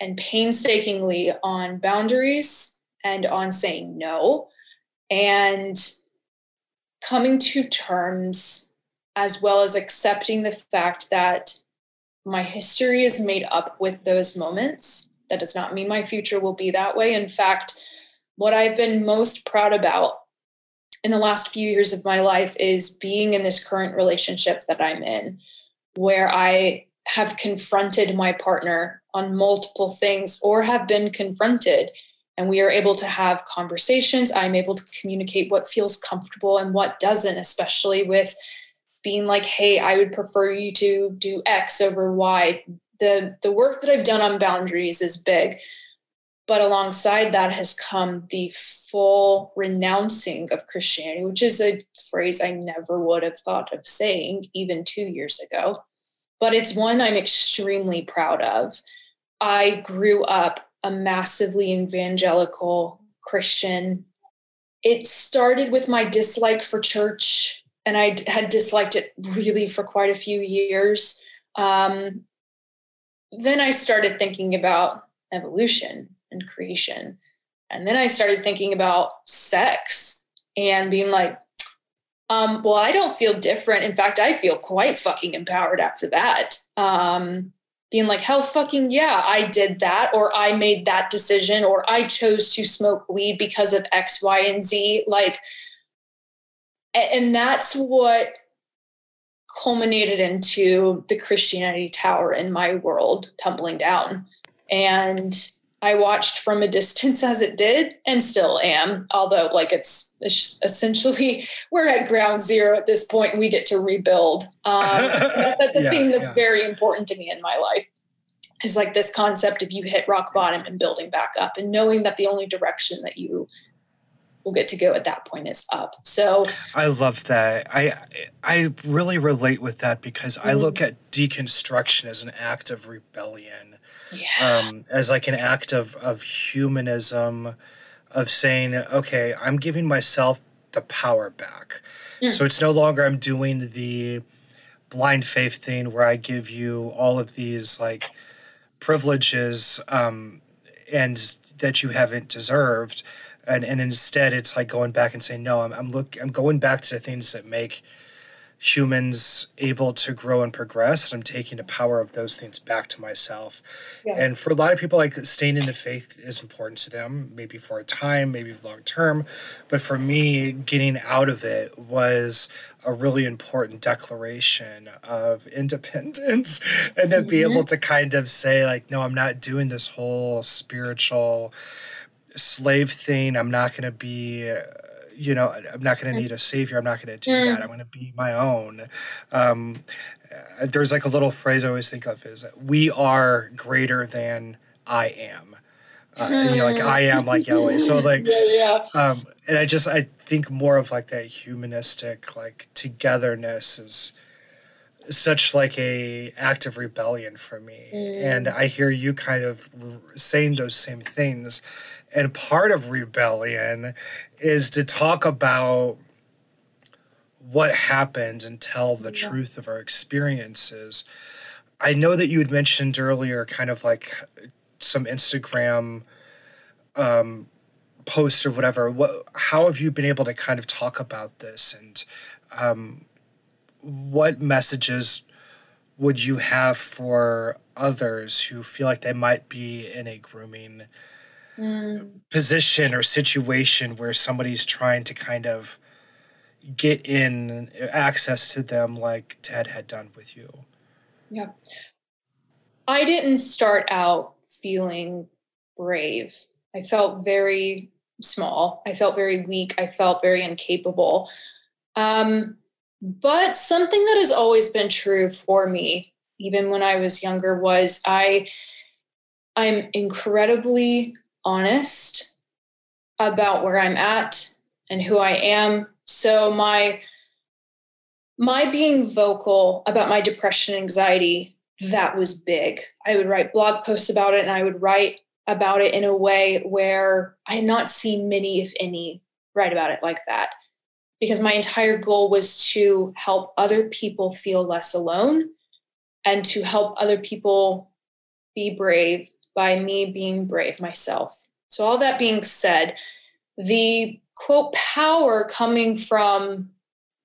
and painstakingly on boundaries and on saying no and coming to terms, as well as accepting the fact that my history is made up with those moments. That does not mean my future will be that way. In fact, what I've been most proud about in the last few years of my life is being in this current relationship that I'm in, where I have confronted my partner on multiple things or have been confronted, and we are able to have conversations. I'm able to communicate what feels comfortable and what doesn't, especially with being like, hey, I would prefer you to do X over Y. The, the work that I've done on boundaries is big, but alongside that has come the full renouncing of Christianity, which is a phrase I never would have thought of saying even two years ago. But it's one I'm extremely proud of. I grew up a massively evangelical Christian. It started with my dislike for church, and I had disliked it really for quite a few years. Um, then I started thinking about evolution and creation. And then I started thinking about sex and being like, um, well, I don't feel different. In fact, I feel quite fucking empowered after that. Um, being like, hell fucking yeah, I did that, or I made that decision, or I chose to smoke weed because of X, Y, and Z. Like, and that's what culminated into the Christianity Tower in my world tumbling down. And I watched from a distance as it did, and still am, although like it's, it's essentially we're at ground zero at this point and we get to rebuild. Um, that's the yeah, thing that's yeah. very important to me in my life is like this concept of you hit rock bottom and building back up and knowing that the only direction that you will get to go at that point is up. So I love that. I, I really relate with that because mm-hmm. I look at deconstruction as an act of rebellion. Yeah. Um, as like an act of, of humanism, of saying, okay, I'm giving myself the power back. Mm. So it's no longer I'm doing the blind faith thing where I give you all of these like privileges um, and that you haven't deserved. And, and instead it's like going back and saying, no, I'm, I'm, look, I'm going back to the things that make humans able to grow and progress, and I'm taking the power of those things back to myself. Yeah. And for a lot of people, like staying in the faith is important to them, maybe for a time, maybe long term. But for me, getting out of it was a really important declaration of independence, and then be able to kind of say like, no, I'm not doing this whole spiritual slave thing. I'm not going to be... you know, I'm not going to need a savior. I'm not going to do mm. that. I'm going to be my own. Um, there's like a little phrase I always think of is we are greater than I am. Uh, and, you know, like I am like Yahweh. So like, yeah, yeah. Um, and I just, I think more of like that humanistic, like togetherness is such like a act of rebellion for me. Mm. And I hear you kind of saying those same things. And part of rebellion is to talk about what happened and tell the yeah. truth of our experiences. I know that you had mentioned earlier kind of like some Instagram um, posts or whatever. What, how have you been able to kind of talk about this? And um, what messages would you have for others who feel like they might be in a grooming Mm. position or situation where somebody's trying to kind of get in access to them like Ted had done with you? Yeah. I didn't start out feeling brave. I felt very small. I felt very weak. I felt very incapable. Um, but something that has always been true for me, even when I was younger, was I, I'm incredibly honest about where I'm at and who I am. So my, my being vocal about my depression and anxiety, that was big. I would write blog posts about it, and I would write about it in a way where I had not seen many, if any, write about it like that, because my entire goal was to help other people feel less alone and to help other people be brave by me being brave myself. So all that being said, the quote power coming from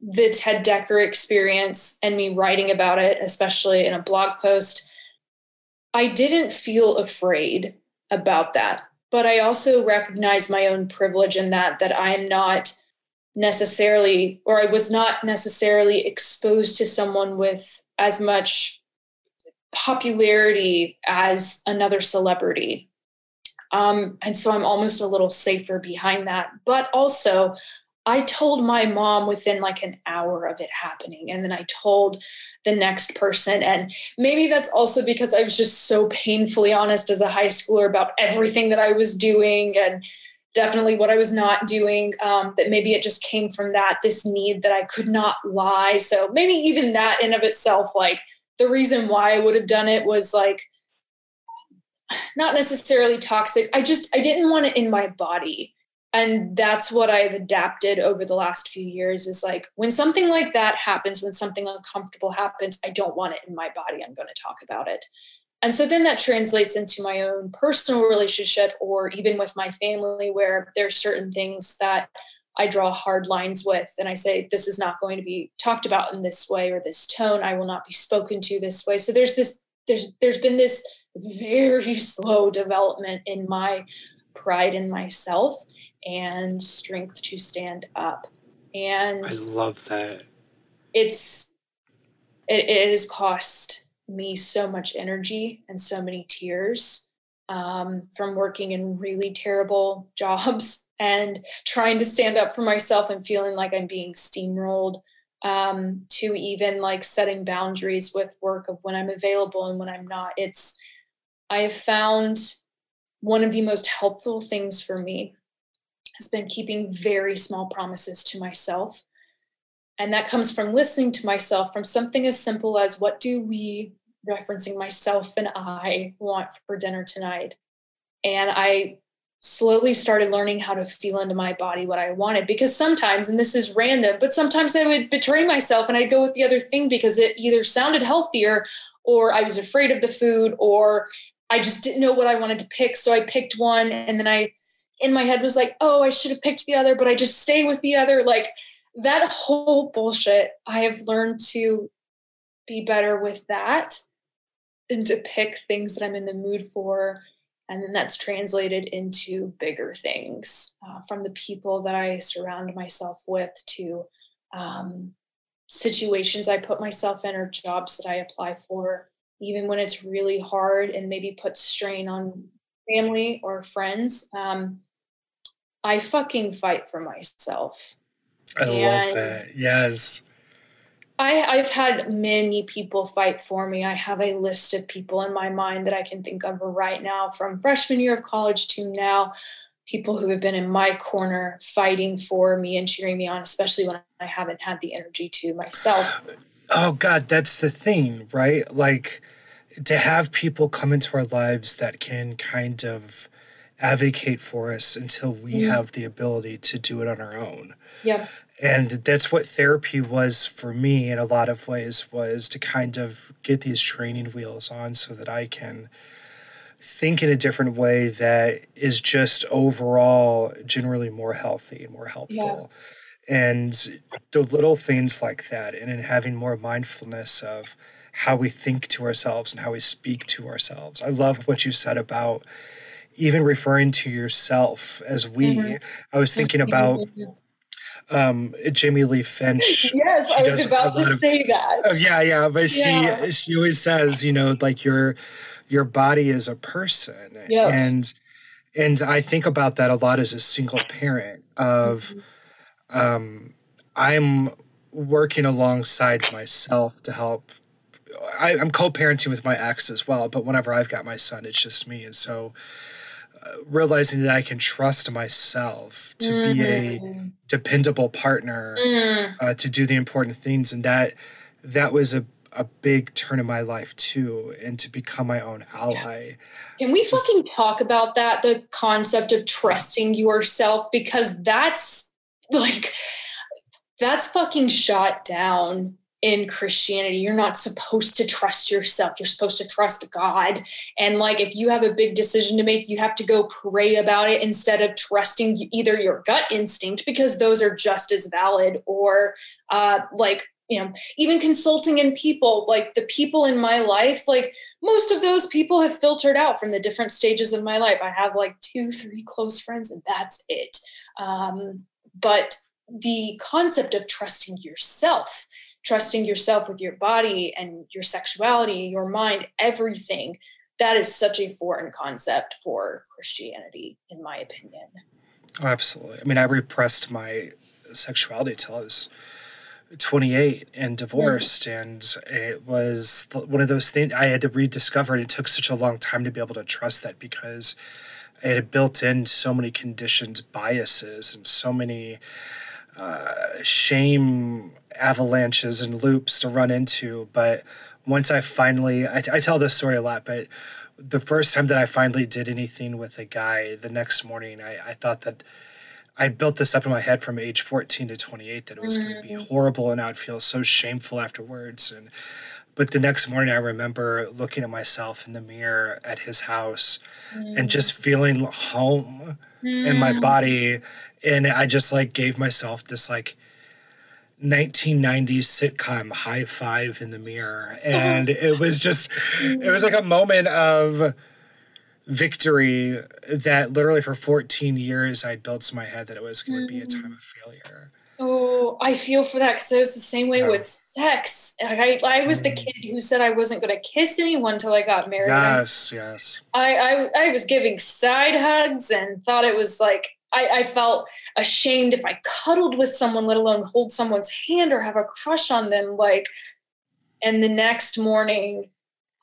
the Ted Dekker experience and me writing about it, especially in a blog post, I didn't feel afraid about that. But I also recognize my own privilege in that, that I'm not necessarily, or I was not necessarily exposed to someone with as much popularity as another celebrity. Um, and so I'm almost a little safer behind that. But also, I told my mom within like an hour of it happening. And then I told the next person. And maybe that's also because I was just so painfully honest as a high schooler about everything that I was doing and definitely what I was not doing, um, that maybe it just came from that, this need that I could not lie. So maybe even that in of itself, like the reason why I would have done it was like not necessarily toxic. I just, I didn't want it in my body. And that's what I've adapted over the last few years is like, when something like that happens, when something uncomfortable happens, I don't want it in my body. I'm going to talk about it. And so then that translates into my own personal relationship or even with my family, where there are certain things that I draw hard lines with. And I say, this is not going to be talked about in this way or this tone. I will not be spoken to this way. So there's this, there's, there's been this very slow development in my pride in myself and strength to stand up. And I love that. It's, it, it has cost me so much energy and so many tears, um, from working in really terrible jobs and trying to stand up for myself and feeling like I'm being steamrolled, um, to even like setting boundaries with work of when I'm available and when I'm not. It's, I have found one of the most helpful things for me has been keeping very small promises to myself. And that comes from listening to myself, from something as simple as what do we, referencing myself and I, want for dinner tonight? And I slowly started learning how to feel into my body what I wanted, because sometimes, and this is random, but sometimes I would betray myself and I'd go with the other thing because it either sounded healthier or I was afraid of the food or I just didn't know what I wanted to pick. So I picked one and then I, in my head was like, oh, I should have picked the other, but I just stay with the other. Like that whole bullshit. I have learned to be better with that and to pick things that I'm in the mood for. And then that's translated into bigger things, uh, from the people that I surround myself with to um, situations I put myself in or jobs that I apply for, even when it's really hard and maybe puts strain on family or friends. Um, I fucking fight for myself. I and love that. Yes. I, I've had many people fight for me. I have a list of people in my mind that I can think of right now, from freshman year of college to now, people who have been in my corner fighting for me and cheering me on, especially when I haven't had the energy to myself. Oh God, that's the thing, right? Like to have people come into our lives that can kind of advocate for us until we mm-hmm. have the ability to do it on our own. Yeah. And that's what therapy was for me in a lot of ways, was to kind of get these training wheels on so that I can think in a different way that is just overall generally more healthy and more helpful. Yeah. And the little things like that, and in having more mindfulness of how we think to ourselves and how we speak to ourselves. I love what you said about even referring to yourself as we. Mm-hmm. I was thinking about um, Jamie Lee Finch. Yes, I was about to of, say that. Oh, yeah, yeah, but yeah. she she always says, you know, like your your body is a person, yep. and and I think about that a lot as a single parent. Of, mm-hmm. um, I'm working alongside myself to help. I, I'm co-parenting with my ex as well, but whenever I've got my son, it's just me. And so uh, realizing that I can trust myself to mm-hmm. be a dependable partner, mm. uh, to do the important things. And that, that was a, a big turn in my life too, and to become my own ally. Yeah. Can we just, fucking talk about that? The concept of trusting yourself, because that's like, that's fucking shot down. In Christianity, you're not supposed to trust yourself. You're supposed to trust God. And like, if you have a big decision to make, you have to go pray about it instead of trusting either your gut instinct, because those are just as valid, or uh, like, you know, even consulting in people, like the people in my life, like most of those people have filtered out from the different stages of my life. I have like two, three close friends, and that's it. Um, but the concept of trusting yourself trusting yourself with your body and your sexuality, your mind, everything. That is such a foreign concept for Christianity, in my opinion. Oh, absolutely. I mean, I repressed my sexuality till I was twenty-eight and divorced. Mm-hmm. And it was one of those things I had to rediscover. And it took such a long time to be able to trust that, because it had built in so many conditioned biases and so many uh, shame avalanches and loops to run into. But once I finally, I, I tell this story a lot, but the first time that I finally did anything with a guy, the next morning, I, I thought that I built this up in my head from age fourteen to twenty-eight, that it was mm-hmm. going to be horrible and I would feel so shameful afterwards. And, but the next morning I remember looking at myself in the mirror at his house mm. and just feeling home mm. in my body. And I just like gave myself this like nineteen nineties sitcom high five in the mirror. And it was just, it was like a moment of victory that literally for fourteen years I built in my head that it was going to be a time of failure. Oh, I feel for that, because I was the same way yeah. with sex. I, I was the kid who said I wasn't going to kiss anyone till I got married. Yes, I, yes. I, I, I was giving side hugs and thought it was like, I, I felt ashamed if I cuddled with someone, let alone hold someone's hand or have a crush on them. Like, and the next morning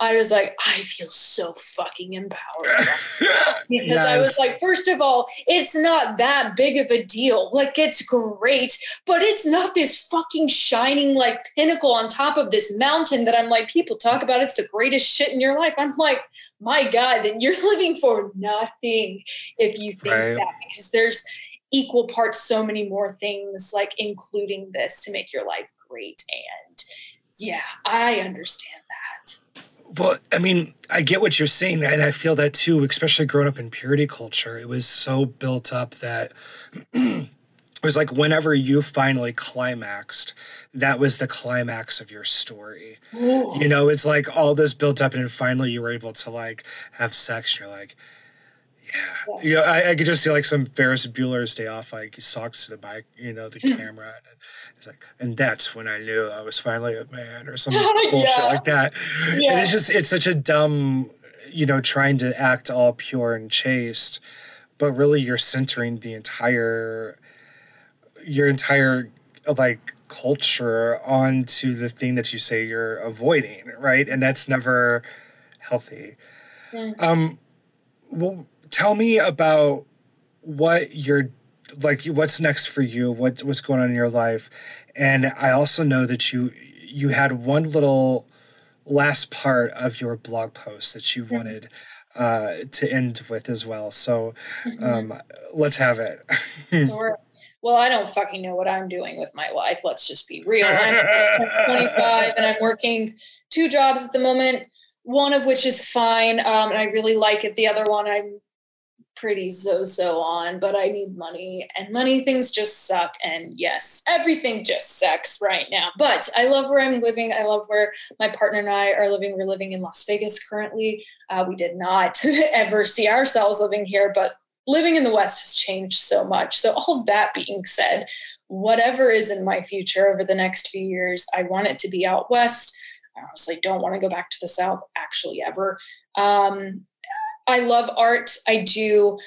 I was like, I feel so fucking empowered. Because yes. I was like, first of all, it's not that big of a deal. Like, it's great, but it's not this fucking shining like pinnacle on top of this mountain that I'm like, people talk about it's the greatest shit in your life. I'm like, my God, then you're living for nothing if you think right. that, because there's equal parts so many more things, like including this, to make your life great. And yeah, I understand that. Well, I mean, I get what you're saying, and I feel that too, especially growing up in purity culture. It was so built up that it was like whenever you finally climaxed, that was the climax of your story. Ooh. You know, it's like all this built up, and then finally you were able to like have sex. You're like, yeah. yeah. You know, I, I could just see like some Ferris Bueller's Day Off, like he talks to the bike, you know, the camera. And it's like, and that's when I knew I was finally a man, or some bullshit yeah. like that. Yeah. And it's just, it's such a dumb, you know, trying to act all pure and chaste, but really you're centering the entire, your entire like culture onto the thing that you say you're avoiding. Right. And that's never healthy. Yeah. Um, well, tell me about what you're like, what's next for you, what what's going on in your life. And I also know that you you had one little last part of your blog post that you wanted uh, to end with as well. So um, let's have it. Sure. Well, I don't fucking know what I'm doing with my life. Let's just be real. I'm twenty-five and I'm working two jobs at the moment, one of which is fine. Um, and I really like it. The other one I'm pretty so-so on, but I need money, and money things just suck. And yes, everything just sucks right now, but I love where I'm living. I love where my partner and I are living. We're living in Las Vegas currently. Uh, we did not ever see ourselves living here, but living in the West has changed so much. So all of that being said, whatever is in my future over the next few years, I want it to be out West. I honestly don't want to go back to the South actually ever. Um, I love art. I do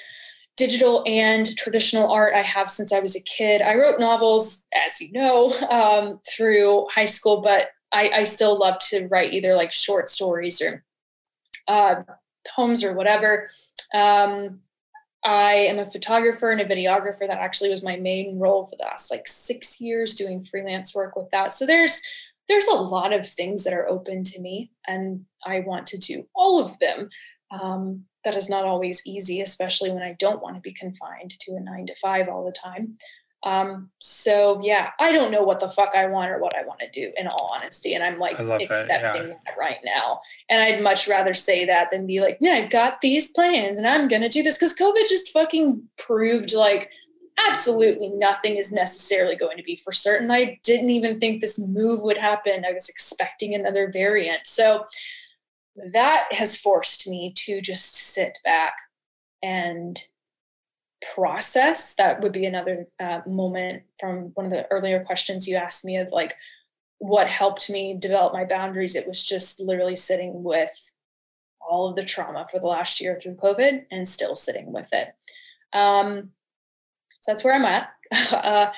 digital and traditional art. I have since I was a kid. I wrote novels, as you know, um, through high school, but I, I still love to write either like short stories or uh, poems or whatever. Um, I am a photographer and a videographer. That actually was my main role for the last like six years, doing freelance work with that. So there's there's a lot of things that are open to me, and I want to do all of them. Um, that is not always easy, especially when I don't want to be confined to a nine to five all the time. Um, so yeah, I don't know what the fuck I want or what I want to do, in all honesty. And I'm like accepting that, yeah. that right now. And I'd much rather say that than be like, yeah, I've got these plans and I'm going to do this. Cause COVID just fucking proved like absolutely nothing is necessarily going to be for certain. I didn't even think this move would happen. I was expecting another variant. So that has forced me to just sit back and process. That would be another uh, moment from one of the earlier questions you asked me of like, what helped me develop my boundaries. It was just literally sitting with all of the trauma for the last year through COVID and still sitting with it. Um, so that's where I'm at. uh,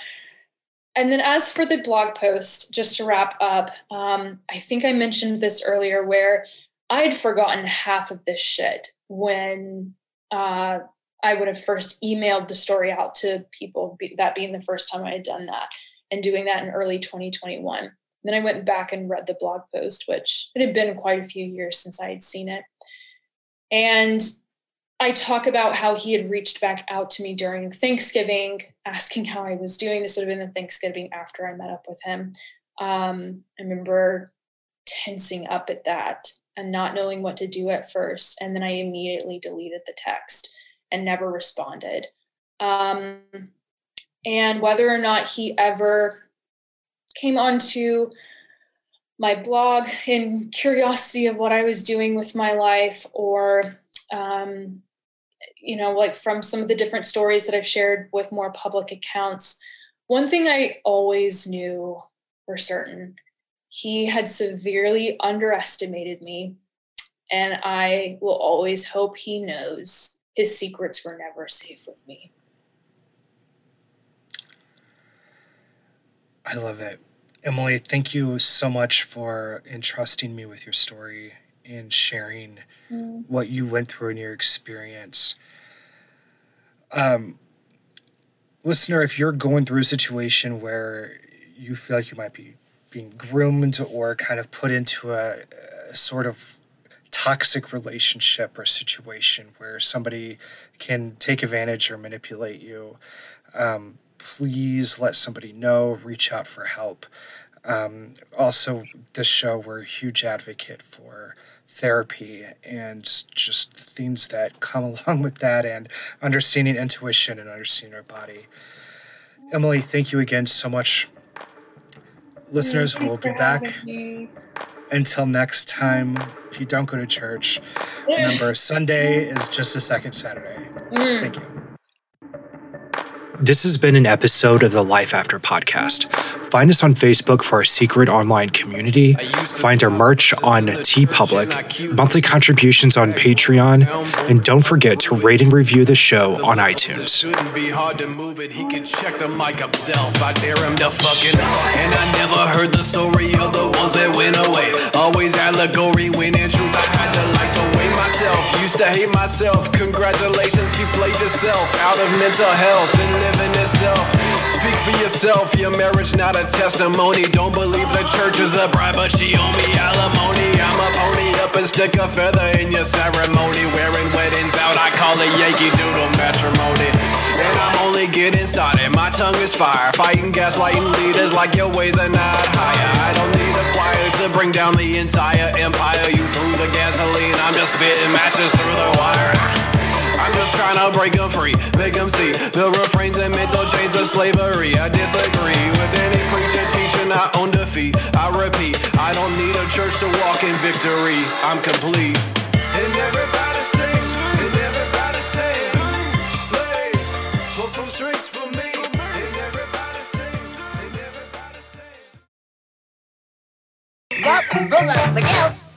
and then as for the blog post, just to wrap up, um, I think I mentioned this earlier where I'd forgotten half of this shit when, uh, I would have first emailed the story out to people, that being the first time I had done that and doing that in early twenty twenty-one. Then I went back and read the blog post, which it had been quite a few years since I had seen it. And I talk about how he had reached back out to me during Thanksgiving, asking how I was doing. This would have been the Thanksgiving after I met up with him. Um, I remember tensing up at that and not knowing what to do at first. And then I immediately deleted the text and never responded. Um, and whether or not he ever came onto my blog in curiosity of what I was doing with my life, or, um, you know, like from some of the different stories that I've shared with more public accounts, one thing I always knew for certain, he had severely underestimated me. And I will always hope he knows his secrets were never safe with me. I love it. Emily, thank you so much for entrusting me with your story and sharing mm. what you went through in your experience. Um, listener, if you're going through a situation where you feel like you might be being groomed or kind of put into a, a sort of toxic relationship or situation where somebody can take advantage or manipulate you, um, please let somebody know, reach out for help. Um, also, this show, we're a huge advocate for therapy and just things that come along with that and understanding intuition and understanding our body. Emily, thank you again so much. Listeners, we'll be back. Until next time, if you don't go to church, remember Sunday is just a second Saturday. Mm. Thank you. This has been an episode of the Life After podcast. Find us on Facebook for our secret online community. Find our merch on TeePublic, monthly contributions on Patreon, and don't forget to rate and review the show on iTunes. Shouldn't be hard to move it. He can check the mic himself. I dare him to fucking. And I never heard the story of the ones that went away. Always allegory when in truth I had to like the way myself. Used to hate myself. Congratulations, you played yourself out of mental health and living itself. Speak for yourself. Your marriage not a testimony. Don't believe the church is a bribe, but she owe me alimony. I'm a pony up and stick a feather in your ceremony. Wearing weddings out, I call it Yankee Doodle matrimony. And I'm only getting started. My tongue is fire, fighting gaslighting leaders like your ways are not higher. I don't need a choir to bring down the entire empire. You threw the gasoline, I'm just spitting matches through the wire. I'm just trying to break them free, make them see the refrains and mental chains of slavery. I disagree with any preacher teaching I own defeat. I repeat, I don't need a church to walk in victory. I'm complete. And everybody sings, and everybody sings. up, good luck, Miguel.